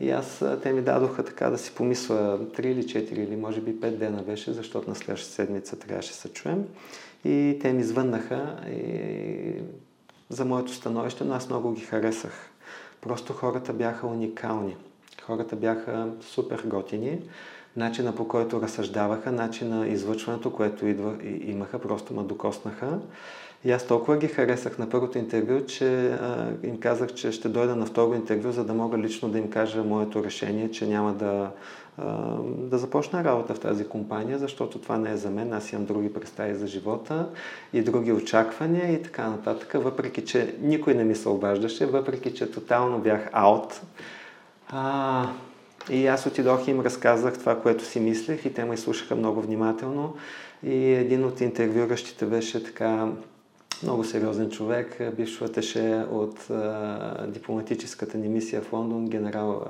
И те ми дадоха така да си помисля 3 или 4 или може би 5 дена беше, защото на следващата седмица трябваше да се чуем. И те ми звъннаха за моето становище, но аз много ги харесах. Просто хората бяха уникални. Хората бяха супер готини. Начина по който разсъждаваха, начина излъчването, което имаха, просто ме докоснаха. И аз толкова ги харесах на първото интервю, че им казах, че ще дойда на второ интервю, за да мога лично да им кажа моето решение, че няма да започна работа в тази компания, защото това не е за мен, аз имам други представи за живота и други очаквания и така нататък, въпреки че никой не ми се обаждаше, въпреки че тотално бях аут. И аз отидох и им разказах това, което си мислех и те ме изслушаха много внимателно и един от интервюращите беше така много сериозен човек, бивш летеше от дипломатическата ни мисия в Лондон, генерал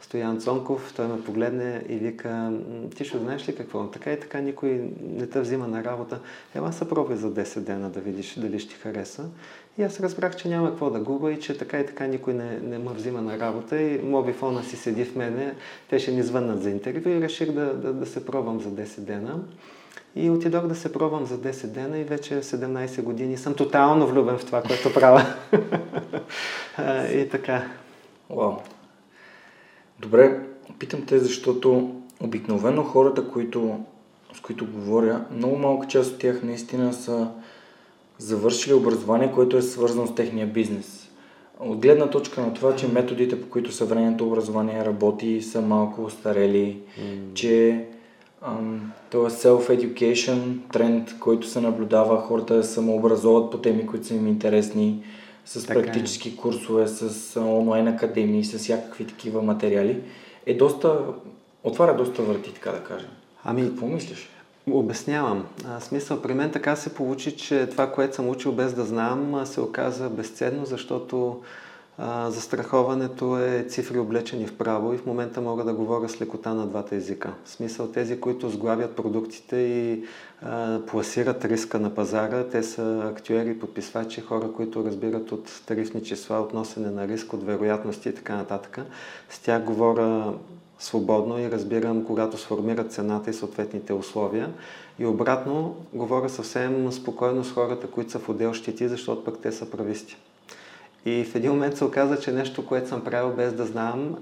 Стоян Цонков. Той ме погледне и вика, ти ще знаеш ли какво? Така и така никой не те взима на работа. Ела се пробвай за 10 дена да видиш дали ще ти хареса. И аз разбрах, че няма какво да губа и че така и така никой не ме взима на работа и мобифона си седи в мене, те ще ми звъннат за интервю и реших да се пробвам за 10 дена. И отидох да се пробвам за 10 дена и вече 17 години съм тотално влюбен в това, което правя. И така. Вау. Добре, питам те, защото обикновено хората, които с които говоря, много малка част от тях наистина са завършили образование, което е свързано с техния бизнес. От гледна точка на това, че методите, по които съвременното образование работи, са малко остарели, че това self-education тренд, който се наблюдава, хората самообразуват по теми, които са им интересни, с практически курсове, с онлайн академии, с всякакви такива материали, е доста, отваря доста врати, така да кажем. Ами, какво мислиш? Обяснявам. Смисъл, при мен така се получи, че това, което съм учил без да знам, се оказа безценно, защото застраховането е цифри облечени в право и в момента мога да говоря с лекота на двата езика. В смисъл, тези, които сглавят продуктите и пласират риска на пазара, те са актюери, подписвачи, хора, които разбират от тарифни числа, относене на риск, от вероятности и така нататък. С тях говоря свободно и разбирам, когато сформират цената и съответните условия. И обратно, говоря съвсем спокойно с хората, които са в отдел щити, защото пък те са прависти. И в един момент се оказа, че нещо, което съм правил без да знам,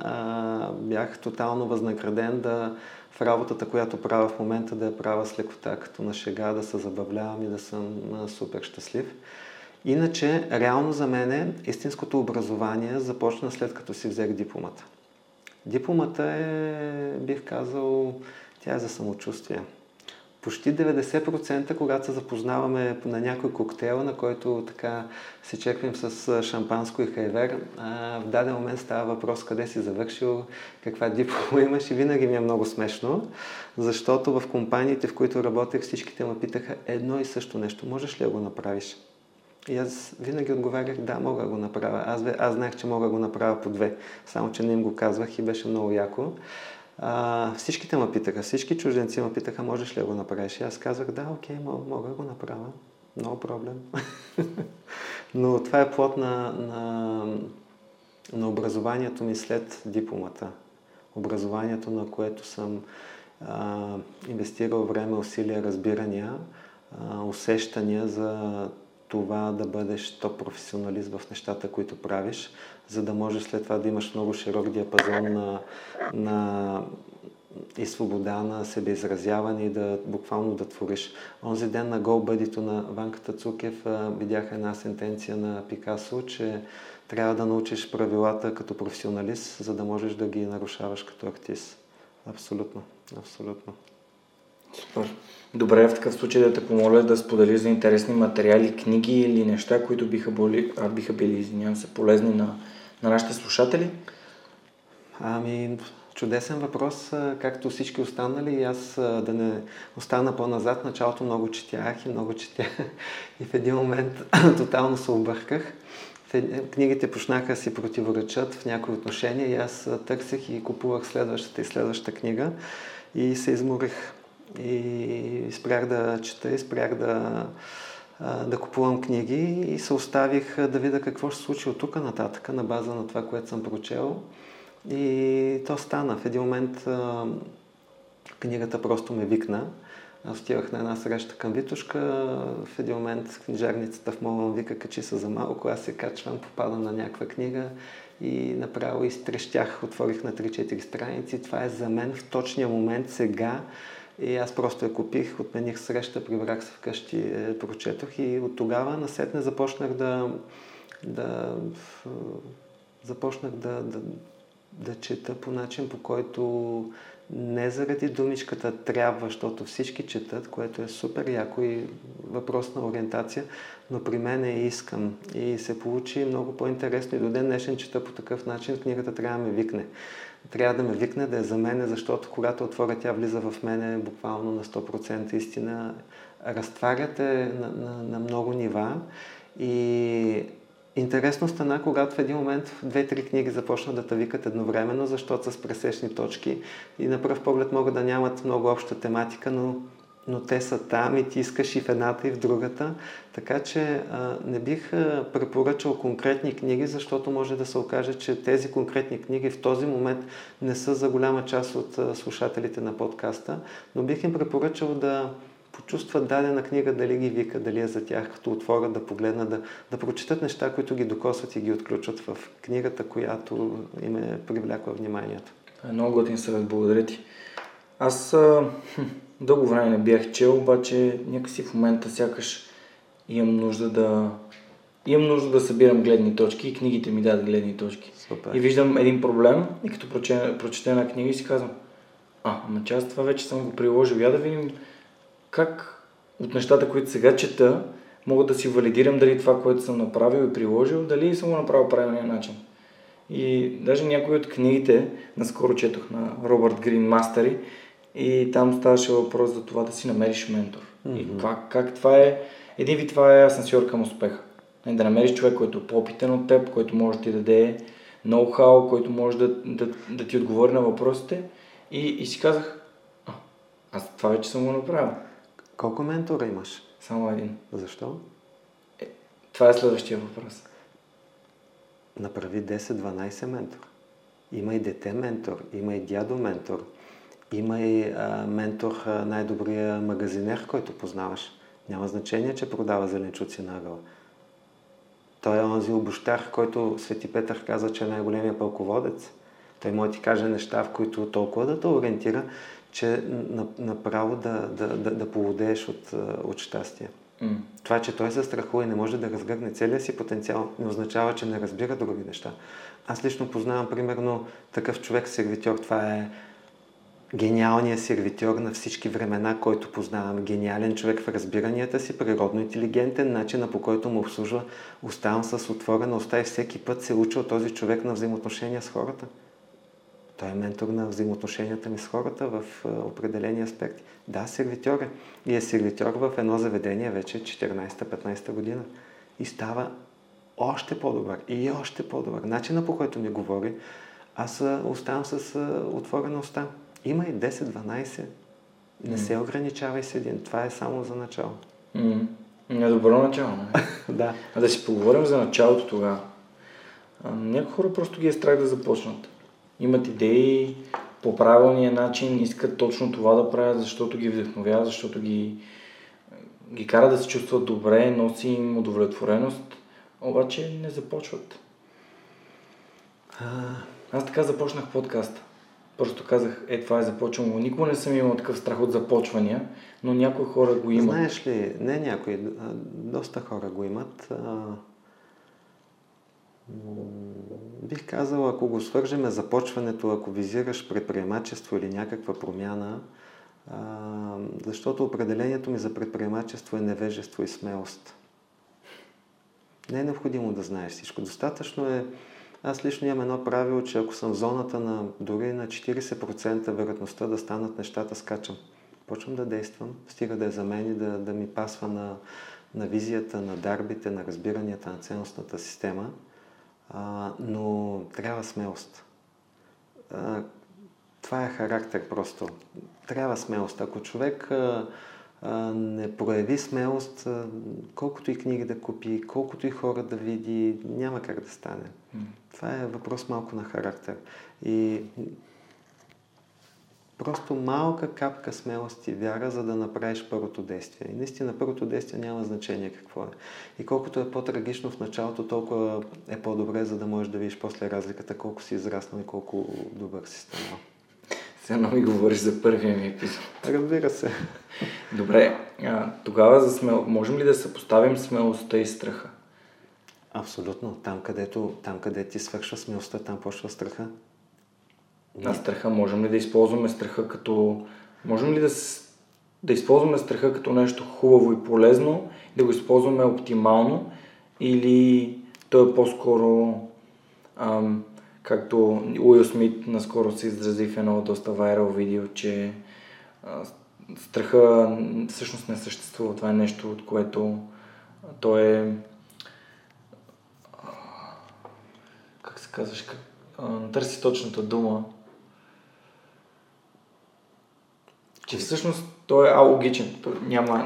бях тотално възнаграден да в работата, която правя в момента, да я правя с лекота, като на шега, да се забавлявам и да съм супер щастлив. Иначе, реално за мен, истинското образование започна след като си взех дипломата. Дипломата е, бих казал, тя е за самочувствие. Почти 90%, когато се запознаваме на някой коктейл, на който така се чеквим с шампанско и хайвер, в даден момент става въпрос къде си завършил, каква диплома имаш и винаги ми е много смешно, защото в компаниите, в които работех, всичките ме питаха едно и също нещо. Можеш ли да го направиш? И аз винаги отговарях, да, мога да го направя. Аз знаех, че мога да го направя по две, само че не им го казвах и беше много яко. Всичките ме питаха, всички чужденци ме питаха, можеш ли да го направиш? И аз казах, да, окей, мога да го направя. No problem. Но това е плод на образованието ми след дипломата. Образованието, на което съм инвестирал време, усилия, разбирания, усещания за това да бъдеш топ професионалист в нещата, които правиш, за да можеш след това да имаш много широк диапазон на и свобода на себеизразяване и да буквално да твориш. Онзи ден на голбъдито на Ванката Цукев видях една сентенция на Пикасо, че трябва да научиш правилата като професионалист, за да можеш да ги нарушаваш като артист. Абсолютно, абсолютно. Супер. Добре, в такъв случай да те помоля да споделиш за интересни материали, книги или неща, които биха били полезни на нашите слушатели? Ами, чудесен въпрос, както всички останали, аз да не остана по-назад, началото много четях и в един момент тотално се обърках. Книгите почнаха си противоречат в някои отношения и аз търсих и купувах следващата книга и се изморих. И спрях да чета, и спрях да купувам книги и се оставих да видя какво ще се случи от тук нататък на база на това, което съм прочел. И то стана. В един момент книгата просто ме викна. Аз отивах на една среща към Витушка, в един момент книжарницата в мола вика, качи се за малко, аз се качвам, попадам на някаква книга и направо изтрещях, отворих на 3-4 страници. Това е за мен в точния момент сега. И аз просто я купих, отмених среща, прибрах се вкъщи, прочетох и от тогава насетне започнах да чета по начин, по който не заради думичката трябва, защото всички четат, което е супер яко и въпрос на ориентация, но при мен е искам. И се получи много по-интересно и до ден днешен чета по такъв начин, книгата трябва да ме викне. Трябва да ме викне, да е за мене, защото когато отворя, тя влиза в мене буквално на 100% истина. Разтваряте на много нива и интересно стана, когато в един момент 2-3 книги започнат да те викат едновременно, защото са пресечни точки и на пръв поглед могат да нямат много обща тематика, но те са там и ти искаш и в едната, и в другата. Така че не бих препоръчал конкретни книги, защото може да се окаже, че тези конкретни книги в този момент не са за голяма част от слушателите на подкаста, но бих им препоръчал да почувстват дадена книга, дали ги вика, дали е за тях, като отворят, да погледнат, да прочитат неща, които ги докосват и ги отключат в книгата, която им е привлякла вниманието. Много готин съвет, благодаря ти. Аз Дълго време не бях чел, обаче някакси в момента сякаш имам нужда да събирам гледни точки и книгите ми дадат гледни точки. Супер. И виждам един проблем и като прочета една книга и си казвам, че аз това вече съм го приложил. Я да видим как от нещата, които сега чета, мога да си валидирам дали това, което съм направил и приложил, дали съм го направил правилния начин. И даже някои от книгите, наскоро четох на Робърт Грин "Мастери", и там ставаше въпрос за това да си намериш ментор. Mm-hmm. И как това е, един вид това е асансьор към успеха. Да намериш човек, който е по-опитен от теб, който може да ти даде ноу-хау, който може да ти отговори на въпросите. И си казах, аз това вече съм го направил. Колко ментора имаш? Само един. Защо? Това е следващия въпрос. Направи 10-12 ментора. Има и дете ментор, има и дядо ментор, има и ментор, най-добрия магазинер, който познаваш. Няма значение, че продава зеленчуци нагъл. Той е онзи обущар, който Свети Петър каза, че е най-големия пълководец. Той може да ти каже неща, в които толкова да те ориентира, че направо да полудееш от щастие. Mm. Това, че той се страхува и не може да разгърне целия си потенциал, не означава, че не разбира други неща. Аз лично познавам, примерно, такъв човек-сервитьор. Това е гениалният сервитьор на всички времена, който познавам. Гениален човек в разбиранията си, природно интелигентен, начина по който му обслужва. Оставам с отворена уста и всеки път се учи от този човек на взаимоотношения с хората. Той е ментор на взаимоотношенията ми с хората в определени аспекти. Да, сервитьор е. И е сервитьор в едно заведение вече 14-15 година. И става още по-добър. И още по-добър. Начина, по който ми говори, аз оставам с отворена уста. Има и 10-12. Не се ограничавай с един. Това е само за начало. Добро начало, не? Да. А да си поговорим за началото тогава. Някои хора просто ги е страх да започнат. Имат идеи по правилния начин, искат точно това да правят, защото ги вдъхновява, защото ги кара да се чувстват добре, носи им удовлетвореност, обаче не започват. Аз така започнах подкаста. Просто казах, това е започвало. Никога не съм имал такъв страх от започвания, но някои хора го имат. Знаеш ли, не някои, доста хора го имат. Бих казал, ако го свържеме започването, ако визираш предприемачество или някаква промяна, защото определението ми за предприемачество е невежество и смелост. Не е необходимо да знаеш всичко. Достатъчно е. Аз лично имам едно правило, че ако съм в зоната на дори на 40% вероятността да станат нещата, скачам. Почвам да действам, стига да е за мен и да ми пасва на визията, на дарбите, на разбиранията, на ценностната система. Но трябва смелост. Това е характер просто. Трябва смелост. Ако човек не прояви смелост, колкото и книги да купи, колкото и хора да види, няма как да стане. Това е въпрос малко на характер. И просто малка капка смелост и вяра, за да направиш първото действие. И наистина първото действие няма значение какво е. И колкото е по-трагично в началото, толкова е по-добре, за да можеш да видиш после разликата, колко си израснал и колко добър си станал. Сега ми говориш за първия ми епизод. Разбира се. Добре, тогава можем ли да съпоставим смелостта и страха? Абсолютно. Там къде ти свършва смелостта, там почва страха. На страха можем ли да използваме страха като... Можем ли да използваме страха като нещо хубаво и полезно, да го използваме оптимално, или той е по-скоро, както Уил Смит наскоро се изрази в едно доста вайрал видео, че страха всъщност не съществува. Това е нещо, от което той е... Как се казваш? Търси точната дума. Че всъщност той е алогичен.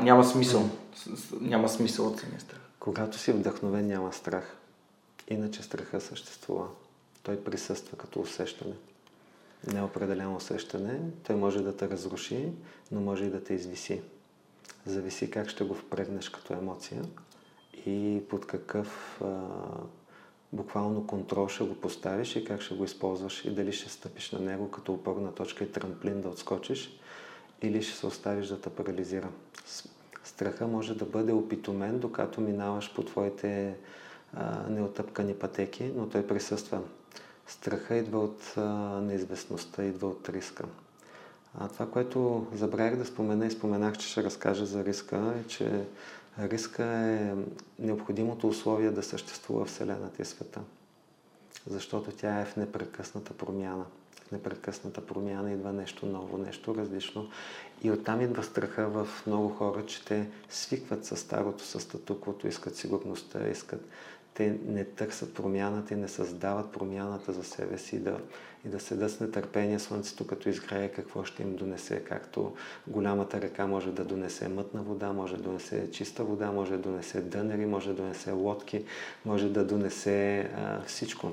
Няма смисъл. Няма смисъл от самия страх. Когато си вдъхновен, няма страх. Иначе страха съществува. Той присъства като усещане. Неопределено усещане. Той може да те разруши, но може и да те извиси. Зависи как ще го впрегнеш като емоция и под какъв буквално контрол ще го поставиш и как ще го използваш и дали ще стъпиш на него като опорна точка и трамплин да отскочиш или ще се оставиш да те парализира. Страха може да бъде опитомен, докато минаваш по твоите неотъпкани пътеки, но той присъства. Страха идва от неизвестността, идва от риска. Това, което забравих да спомена и споменах, че ще разкажа за риска, е, че риска е необходимото условие да съществува Вселената и света. Защото тя е в непрекъсната промяна. В непрекъсната промяна идва нещо ново, нещо различно. И оттам идва страха в много хора, че те свикват със старото, със статуквото, искат сигурността, искат... Те не търсят промяната и не създават промяната за себе си и да седат с нетърпение слънцето, като изгрее, какво ще им донесе, както голямата река може да донесе мътна вода, може да донесе чиста вода, може да донесе дънери, може да донесе лодки, може да донесе всичко.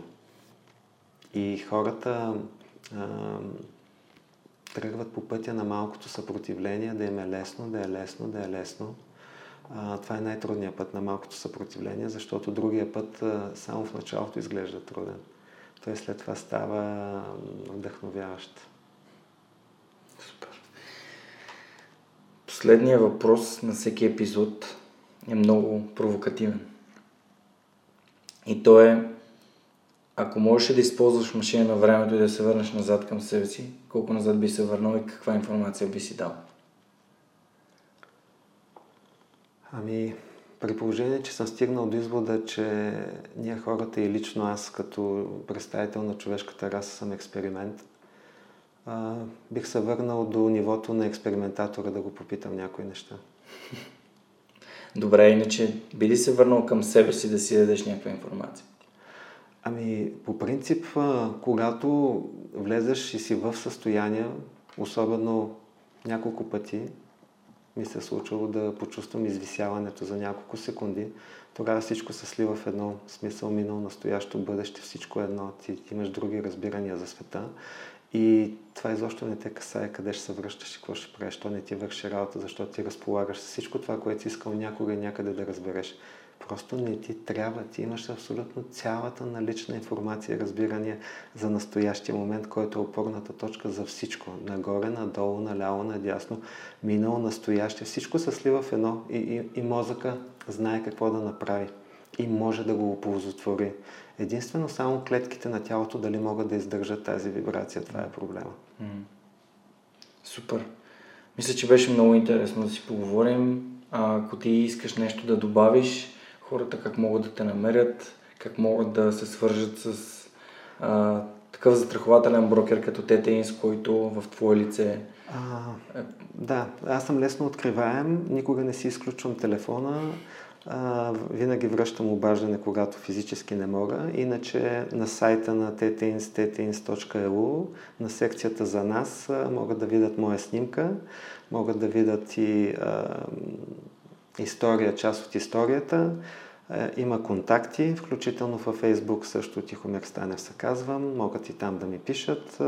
И хората тръгват по пътя на малкото съпротивление, да им е лесно, да е лесно. Това е най-трудният път на малкото съпротивление, защото другия път само в началото изглежда труден. Той след това става вдъхновяващ. Супер. Последният въпрос на всеки епизод е много провокативен. И то е, ако можеш да използваш машина на времето и да се върнеш назад към себе си, колко назад би се върнал и каква информация би си дал? Ами, при положение, че съм стигнал до извода, че ние хората и лично аз като представител на човешката раса съм експеримент, бих се върнал до нивото на експериментатора да го попитам някои неща. Добре, иначе би ли се върнал към себе си да си дадеш някаква информация? Ами, по принцип, когато влезеш и си в състояние, особено няколко пъти, ми се е случило да почувствам извисяването за няколко секунди, тогава всичко се слива в едно, смисъл минало, настоящо, бъдеще, всичко едно. Ти имаш други разбирания за света и това изобщо не те касае къде ще се връщаш и какво ще правиш, то не ти върши работа, защото ти разполагаш с всичко това, което си искал някога и някъде да разбереш. Просто не ти трябва, ти имаш абсолютно цялата налична информация и разбирания за настоящия момент, който е опорната точка за всичко. Нагоре, надолу, наляво, надясно, минало, настояще. Всичко се слива в едно и мозъка знае какво да направи и може да го оползотвори. Единствено само клетките на тялото дали могат да издържат тази вибрация. Това е проблема. Супер. Мисля, че беше много интересно да си поговорим. Ако ти искаш нещо да добавиш, хората как могат да те намерят, как могат да се свържат с такъв застрахователен брокер като TT Ins, който в твое лице... Да, аз съм лесно откриваем, никога не си изключвам телефона, винаги връщам обаждане, когато физически не мога. Иначе на сайта на TT Ins, tetens.eu, на секцията за нас, могат да видят моя снимка, могат да видят и... история, част от историята. Има контакти, включително във Facebook също Тихомир Станев се казвам, могат и там да ми пишат.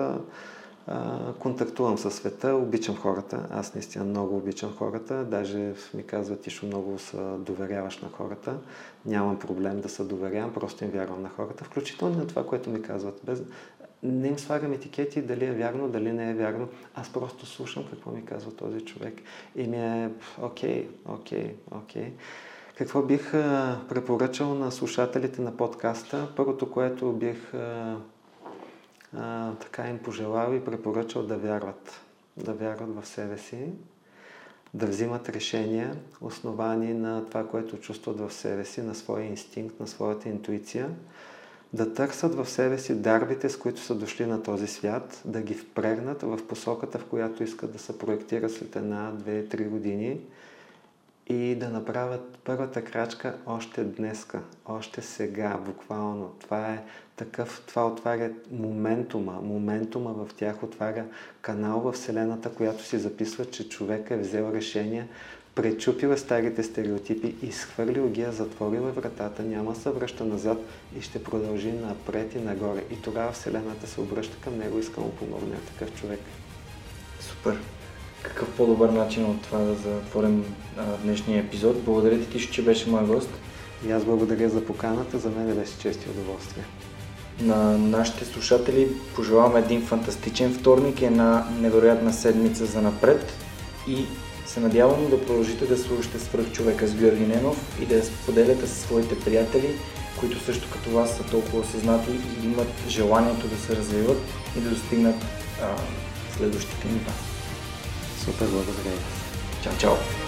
Контактувам със света, обичам хората, аз наистина много обичам хората, даже ми казват, Тишо, много се доверяваш на хората, нямам проблем да се доверявам, просто им вярвам на хората, включително на това, което ми казват. Не им слагам етикети, дали е вярно, дали не е вярно. Аз просто слушам какво ми казва този човек. И ми е окей. Какво бих препоръчал на слушателите на подкаста? Първото, което бих така им пожелал и препоръчал, да вярват. Да вярват в себе си, да взимат решения, основани на това, което чувстват в себе си, на своя инстинкт, на своята интуиция, да търсят в себе си дарбите, с които са дошли на този свят, да ги впрегнат в посоката, в която искат да се проектират след 1, 2, 3 години и да направят първата крачка още днеска, още сега, буквално. Това отваря моментума в тях, отваря канал във Вселената, която си записва, че човек е взел решение, пречупила старите стереотипи, изхвърлил ги, затворила вратата, няма се връща назад и ще продължи напред и нагоре. И тогава Вселената се обръща към него и иска му помогне такъв човек. Супер! Какъв по-добър начин от това да затворим днешния епизод. Благодаря ти, Тишо, че беше мой гост. И аз благодаря за поканата, за мен беше чест и удоволствие. На нашите слушатели пожелавам един фантастичен вторник и една невероятна седмица занапред. и се надявам да продължите да слушате Свръхчовека с Георги Ненов и да я споделяте със своите приятели, които също като вас са толкова осъзнати и имат желанието да се развиват и да достигнат следващите нива. Супер, благодаря. Чао, чао!